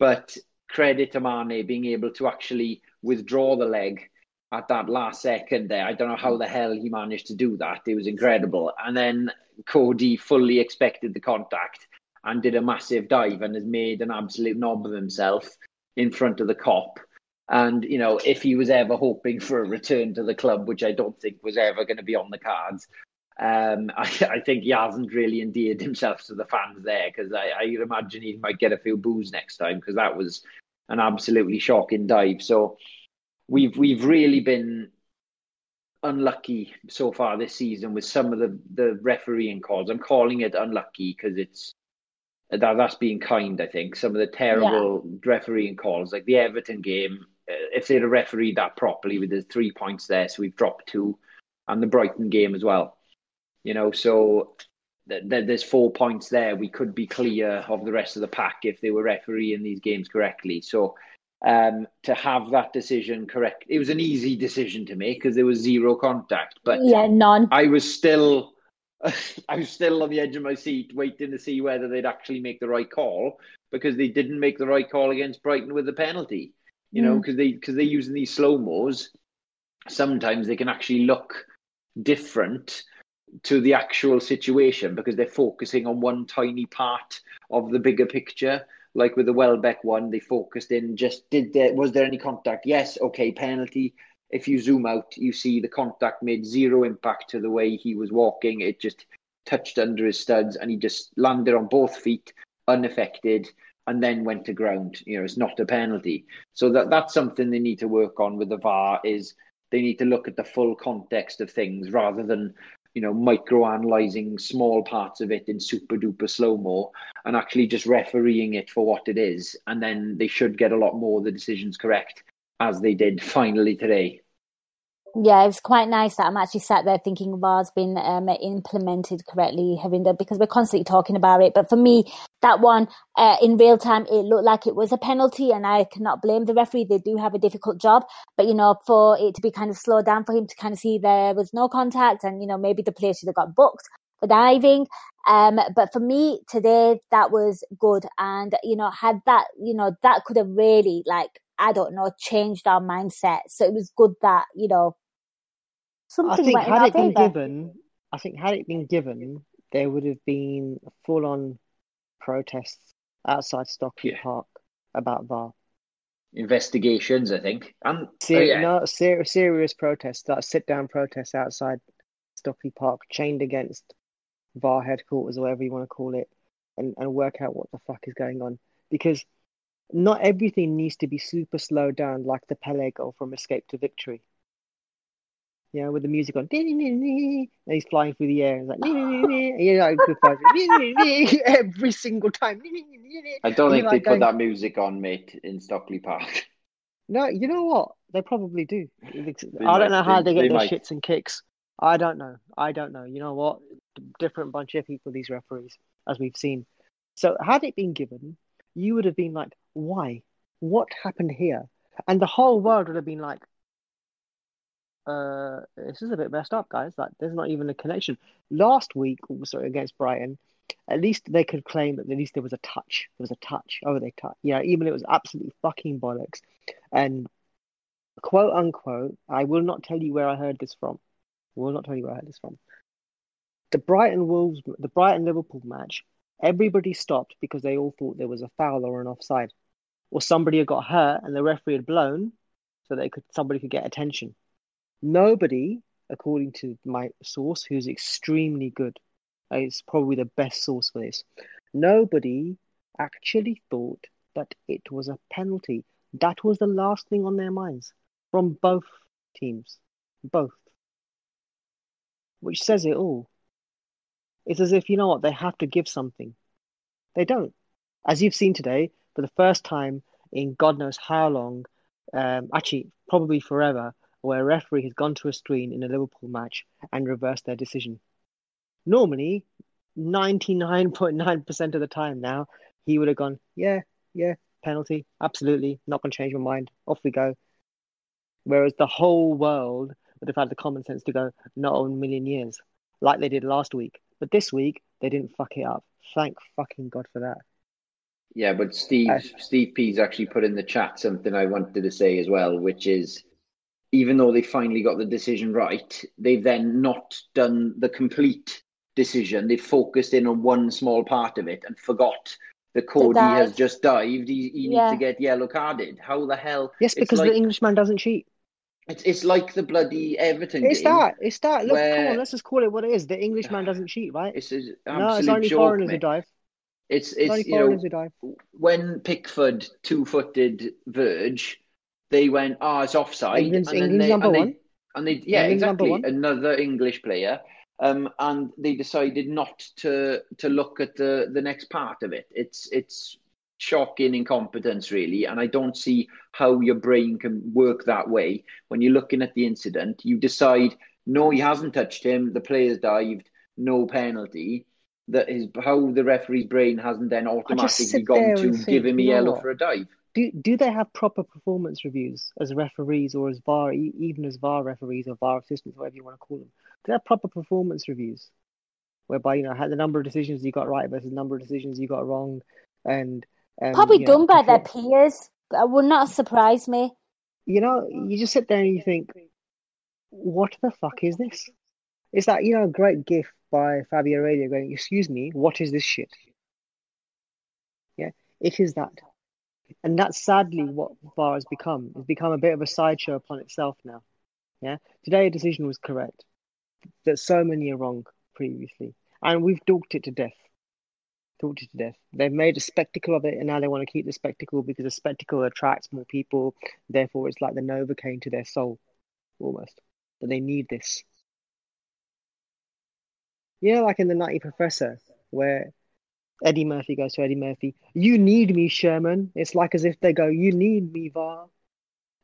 But credit to Mane being able to actually withdraw the leg at that last second there. I don't know how the hell he managed to do that. It was incredible. And then Coady fully expected the contact and did a massive dive and has made an absolute knob of himself in front of the cop. And, you know, if he was ever hoping for a return to the club, which I don't think was ever going to be on the cards, um, I, I think he hasn't really endeared himself to the fans there, because I, I imagine he might get a few boos next time, because that was an absolutely shocking dive. So we've we've really been unlucky so far this season with some of the, the refereeing calls. I'm calling it unlucky because it's that that's being kind, I think. Some of the terrible yeah. refereeing calls, like the Everton game, if they'd have refereed that properly, with the three points there, so we've dropped two, and the Brighton game as well. You know, so th- th- there's four points there. We could be clear of the rest of the pack if they were refereeing these games correctly. So um, to have that decision correct, it was an easy decision to make because there was zero contact. But yeah, none. I was still, I was still on the edge of my seat waiting to see whether they'd actually make the right call, because they didn't make the right call against Brighton with the penalty. You mm. know, because they because they're using these slow-mos. Sometimes they can actually look different to the actual situation because they're focusing on one tiny part of the bigger picture. Like with the Welbeck one, they focused in just, did there, was there any contact? Yes, okay, penalty. If you zoom out, you see the contact made zero impact to the way he was walking. It just touched under his studs and he just landed on both feet, unaffected, and then went to ground. You know, it's not a penalty. So that that's something they need to work on with the V A R, is they need to look at the full context of things rather than, you know, micro-analysing small parts of it in super-duper slow-mo and actually just refereeing it for what it is. And then they should get a lot more of the decisions correct, as they did finally today. Yeah, it was quite nice that I'm actually sat there thinking V A R's been um, implemented correctly, Harinder, because we're constantly talking about it. But for me, that one, uh, in real time, it looked like it was a penalty, and I cannot blame the referee. They do have a difficult job. But, you know, for it to be kind of slowed down, for him to kind of see there was no contact and, you know, maybe the player should have got booked for diving. Um, but for me today, that was good. And, you know, had that, you know, that could have really, like, I don't know, changed our mindset. So it was good that, you know, something I think went had in our it been favour. given, I think had it been given, there would have been full-on protests outside Stockley yeah. Park about V A R. Investigations, I think. And Ser- oh, yeah. no, ser- serious protests, like sit-down protests outside Stockley Park, chained against V A R headquarters or whatever you want to call it, and, and work out what the fuck is going on. Because not everything needs to be super slowed down like the Pele goal from Escape to Victory. You know, with the music on. And he's flying through the air. He's like, you know, every single time. I don't think they put that music on, mate, in Stockley Park. No, you know what? They probably do. I don't know how they get their shits and kicks. I don't know. I don't know. You know what? Different bunch of people, these referees, as we've seen. So had it been given, you would have been like, why? What happened here? And the whole world would have been like, uh, this is a bit messed up, guys. Like, there's not even a connection. Last week, sorry, against Brighton, at least they could claim that at least there was a touch. There was a touch. Oh, they touched. Yeah, even it was absolutely fucking bollocks. And quote unquote, I will not tell you where I heard this from. I will not tell you where I heard this from. The Brighton Wolves, the Brighton Liverpool match, everybody stopped because they all thought there was a foul or an offside, or somebody had got hurt and the referee had blown, so they could somebody could get attention. Nobody, according to my source, who's extremely good, it's probably the best source for this. Nobody actually thought that it was a penalty. That was the last thing on their minds from both teams, both, which says it all. It's as if, you know what, they have to give something. They don't. As you've seen today, for the first time in God knows how long, um, actually probably forever, where a referee has gone to a screen in a Liverpool match and reversed their decision. Normally, ninety-nine point nine percent of the time now, he would have gone, yeah, yeah, penalty, absolutely, not going to change my mind, off we go. Whereas the whole world would have had the common sense to go, not in a million years, like they did last week. But this week, they didn't fuck it up. Thank fucking God for that. Yeah, but Steve uh, Steve P's actually put in the chat something I wanted to say as well, which is, even though they finally got the decision right, they've then not done the complete decision. They focused in on one small part of it and forgot that Coady has just dived. He, he yeah. needs to get yellow carded. How the hell? Yes, because like, the Englishman doesn't cheat. It's it's like the bloody Everton it's game. That, it's that. Look, where... come on, let's just call it what it is. The Englishman doesn't cheat, right? It's an absolute no, it's only joke, foreigners mate. Who dive. It's, it's, it's you know, who dive. When Pickford two-footed Verge, they went, ah, oh, it's offside. England's, and then England's they, number and they, one. And they, yeah, England's exactly, another English player. Um, and they decided not to to look at the, the next part of it. It's it's shocking incompetence, really, and I don't see how your brain can work that way. When you're looking at the incident, you decide, no, he hasn't touched him, the player's dived, no penalty. That is how the referee's brain hasn't then automatically gone to think, give him a yellow what? for a dive. Do do they have proper performance reviews as referees or as V A R, even as V A R referees or V A R assistants, whatever you want to call them? Do they have proper performance reviews whereby, you know, the number of decisions you got right versus the number of decisions you got wrong? and um, Probably done know, by their peers. That would not surprise me. You know, you just sit there and you think, what the fuck is this? It's that, you know, great gif by Fabio Radio going, excuse me, what is this shit? Yeah, it is that. And that's sadly what V A R has become. It's become a bit of a sideshow upon itself now. Yeah, today a decision was correct. That so many are wrong previously. And we've talked it to death. Talked it to death. They've made a spectacle of it, and now they want to keep the spectacle because the spectacle attracts more people. Therefore, it's like the Novocaine to their soul, almost. But they need this. You know, like in The Nutty Professor, where Eddie Murphy goes to Eddie Murphy, you need me, Sherman. It's like as if they go, you need me, V A R.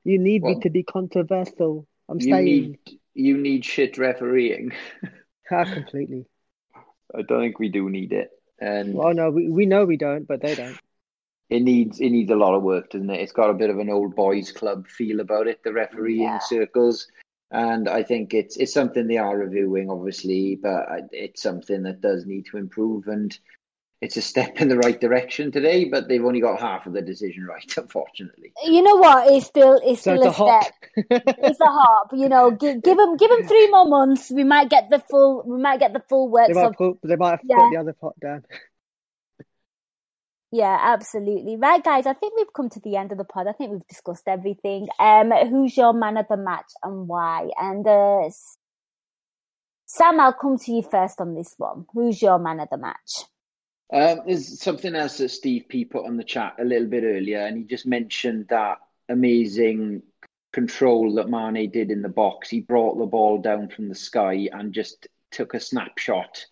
You need well, me to be controversial. I'm you staying. Need, you need shit refereeing. Ah, completely. I don't think we do need it. And well, no, we, we know we don't, but they don't. It needs it needs a lot of work, doesn't it? It's got a bit of an old boys club feel about it, the refereeing yeah. circles. And I think it's it's something they are reviewing, obviously, but it's something that does need to improve. And it's a step in the right direction today, but they've only got half of the decision right, unfortunately. You know what? It's still it's so still it's a, a step. It's a hop. You know, give, give them give them three more months. We might get the full. We might get the full works. They might of, put, they might have yeah. put the other pot down. Yeah, absolutely. Right, guys. I think we've come to the end of the pod. I think we've discussed everything. Um, who's your man of the match and why? And uh, Sam, I'll come to you first on this one. Who's your man of the match? Um, there's something else that Steve P put on the chat a little bit earlier, and he just mentioned that amazing control that Mane did in the box. He brought the ball down from the sky and just took a snapshot,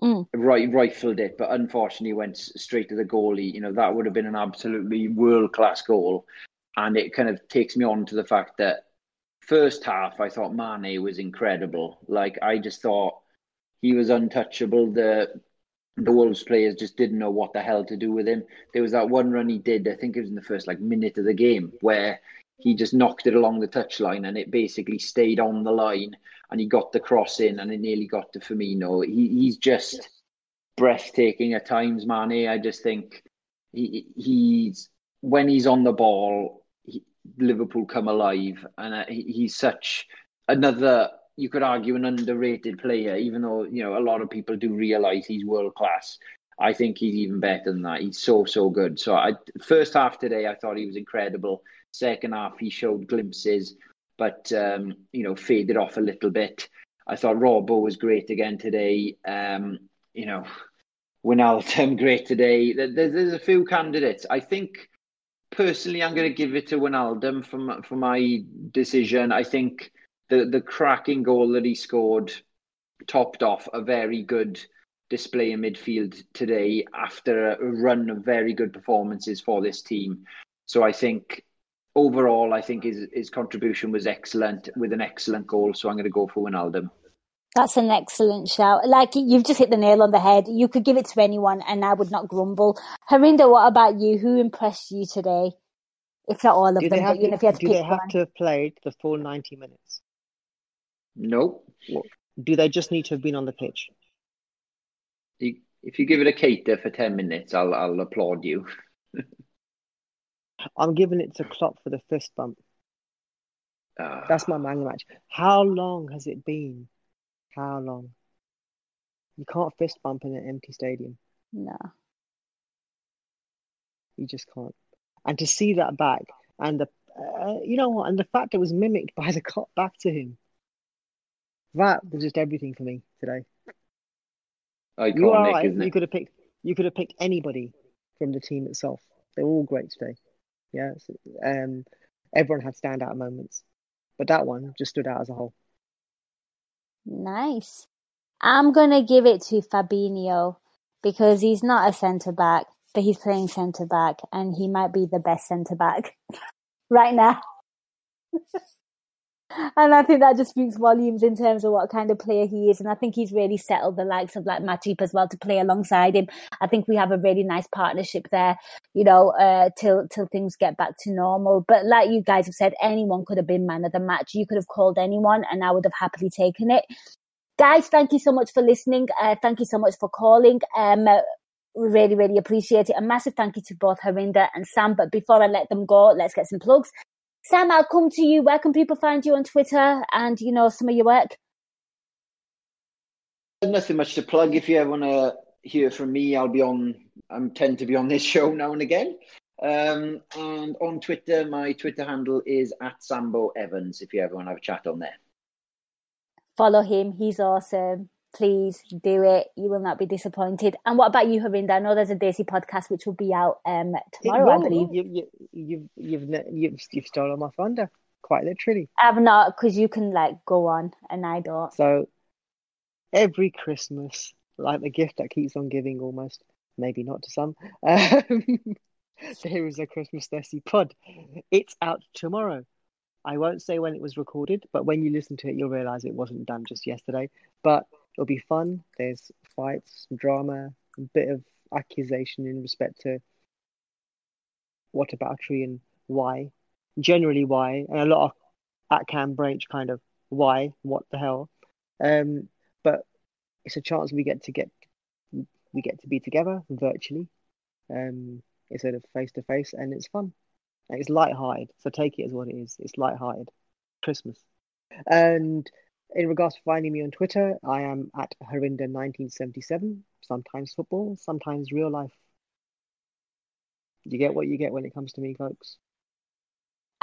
mm. right, rifled it, but unfortunately went straight to the goalie. You know, that would have been an absolutely world-class goal. And it kind of takes me on to the fact that first half, I thought Mane was incredible. Like, I just thought he was untouchable. The... The Wolves players just didn't know what the hell to do with him. There was that one run he did, I think it was in the first like minute of the game, where he just knocked it along the touchline and it basically stayed on the line and he got the cross in and it nearly got to Firmino. He, he's just yes. breathtaking at times, Mane. I just think he, he's when he's on the ball, he, Liverpool come alive, and uh, he, he's such another... You could argue an underrated player, even though, you know, a lot of people do realise he's world-class. I think he's even better than that. He's so, so good. So I, first half today, I thought he was incredible. Second half, he showed glimpses, but, um, you know, faded off a little bit. I thought Robbo was great again today. Um, you know, Wijnaldum, great today. There's, there's a few candidates. I think, personally, I'm going to give it to Wijnaldum for, for my decision. I think... The the cracking goal that he scored topped off a very good display in midfield today after a run of very good performances for this team. So I think overall, I think his, his contribution was excellent with an excellent goal. So I'm going to go for Wijnaldum. That's an excellent shout. Like, you've just hit the nail on the head. You could give it to anyone and I would not grumble. Harinder, what about you? Who impressed you today? If not all of do them, but even if you had to pick one. Do they have one. to have played the full ninety minutes? No. Nope. Do they just need to have been on the pitch? If you give it a Keita for ten minutes, I'll I'll applaud you. I'm giving it to Klopp for the fist bump. Uh, That's my man match. How long has it been? How long? You can't fist bump in an empty stadium. No. You just can't. And to see that back, and the uh, you know what, and the fact it was mimicked by the cop back to him, that was just everything for me today. Iconic, you are, isn't it? You could have picked. You could have picked anybody from the team itself. They're all great today. Yeah, so, um, everyone had standout moments, but that one just stood out as a whole. Nice. I'm gonna give it to Fabinho because he's not a centre back, but he's playing centre back, and he might be the best centre back right now. And I think that just speaks volumes in terms of what kind of player he is. And I think he's really settled the likes of like Matip as well to play alongside him. I think we have a really nice partnership there, you know, uh, till till things get back to normal. But like you guys have said, anyone could have been man of the match. You could have called anyone and I would have happily taken it. Guys, thank you so much for listening. Uh, thank you so much for calling. Um, uh, really, really appreciate it. A massive thank you to both Harinder and Sam. But before I let them go, let's get some plugs. Sam, I'll come to you. Where can people find you on Twitter and, you know, some of your work? Nothing much to plug. If you ever want to hear from me, I'll be on, I tend to be on this show now and again. Um, and on Twitter, my Twitter handle is at Sambo Evans, if you ever want to have a chat on there. Follow him. He's awesome. Please do it. You will not be disappointed. And what about you, Harinder? I know there's a Daisy podcast which will be out um, tomorrow, I believe. You, you, you, you've, you've, you've stolen my thunder, quite literally. I've not, because you can like go on and I don't. So every Christmas, like the gift that keeps on giving almost, maybe not to some, um, there is a Christmas Daisy pod. It's out tomorrow. I won't say when it was recorded, but when you listen to it, you'll realise it wasn't done just yesterday. But it'll be fun. There's fights, drama, a bit of accusation in respect to whataboutery and why. Generally why. And a lot of at-cam branch kind of why, what the hell. Um, but it's a chance we get to get we get to be together virtually um, instead of face-to-face, and it's fun. And it's light-hearted, so take it as what it is. It's light-hearted. Christmas. And in regards to finding me on Twitter, I am at Harinder nineteen seventy-seven, sometimes football, sometimes real life. You get what you get when it comes to me, folks.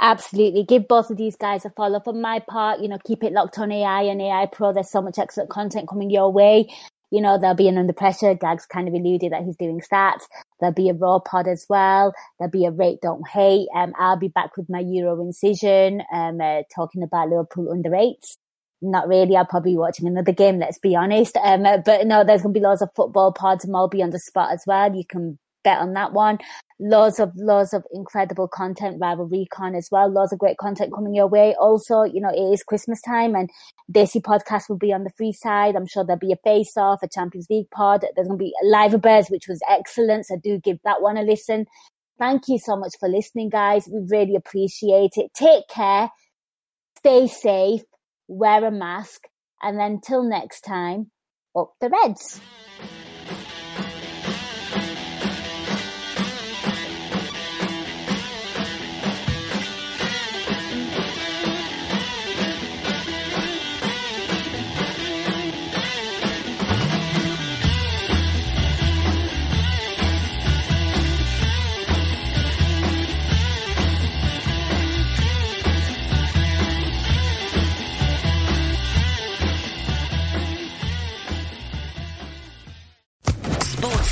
Absolutely. Give both of these guys a follow. For my part, you know, keep it locked on A I and A I Pro. There's so much excellent content coming your way. You know, there'll be an Under Pressure. Gags kind of alluded that he's doing stats. There'll be a Raw pod as well. There'll be a Rate Don't Hate. Um, I'll be back with my Euro Incision, um, uh, talking about Liverpool under eights. Not really. I'll probably be watching another game, let's be honest. Um, but no, there's going to be loads of football pods and I'll be on the spot as well. You can bet on that one. Loads of, loads of incredible content, Rivalry Con as well. Loads of great content coming your way. Also, you know, it is Christmas time and Daisy Podcast will be on the free side. I'm sure there'll be a face-off, a Champions League pod. There's going to be a Live Bears, which was excellent. So do give that one a listen. Thank you so much for listening, guys. We really appreciate it. Take care. Stay safe. Wear a mask, and then till next time, up the Reds.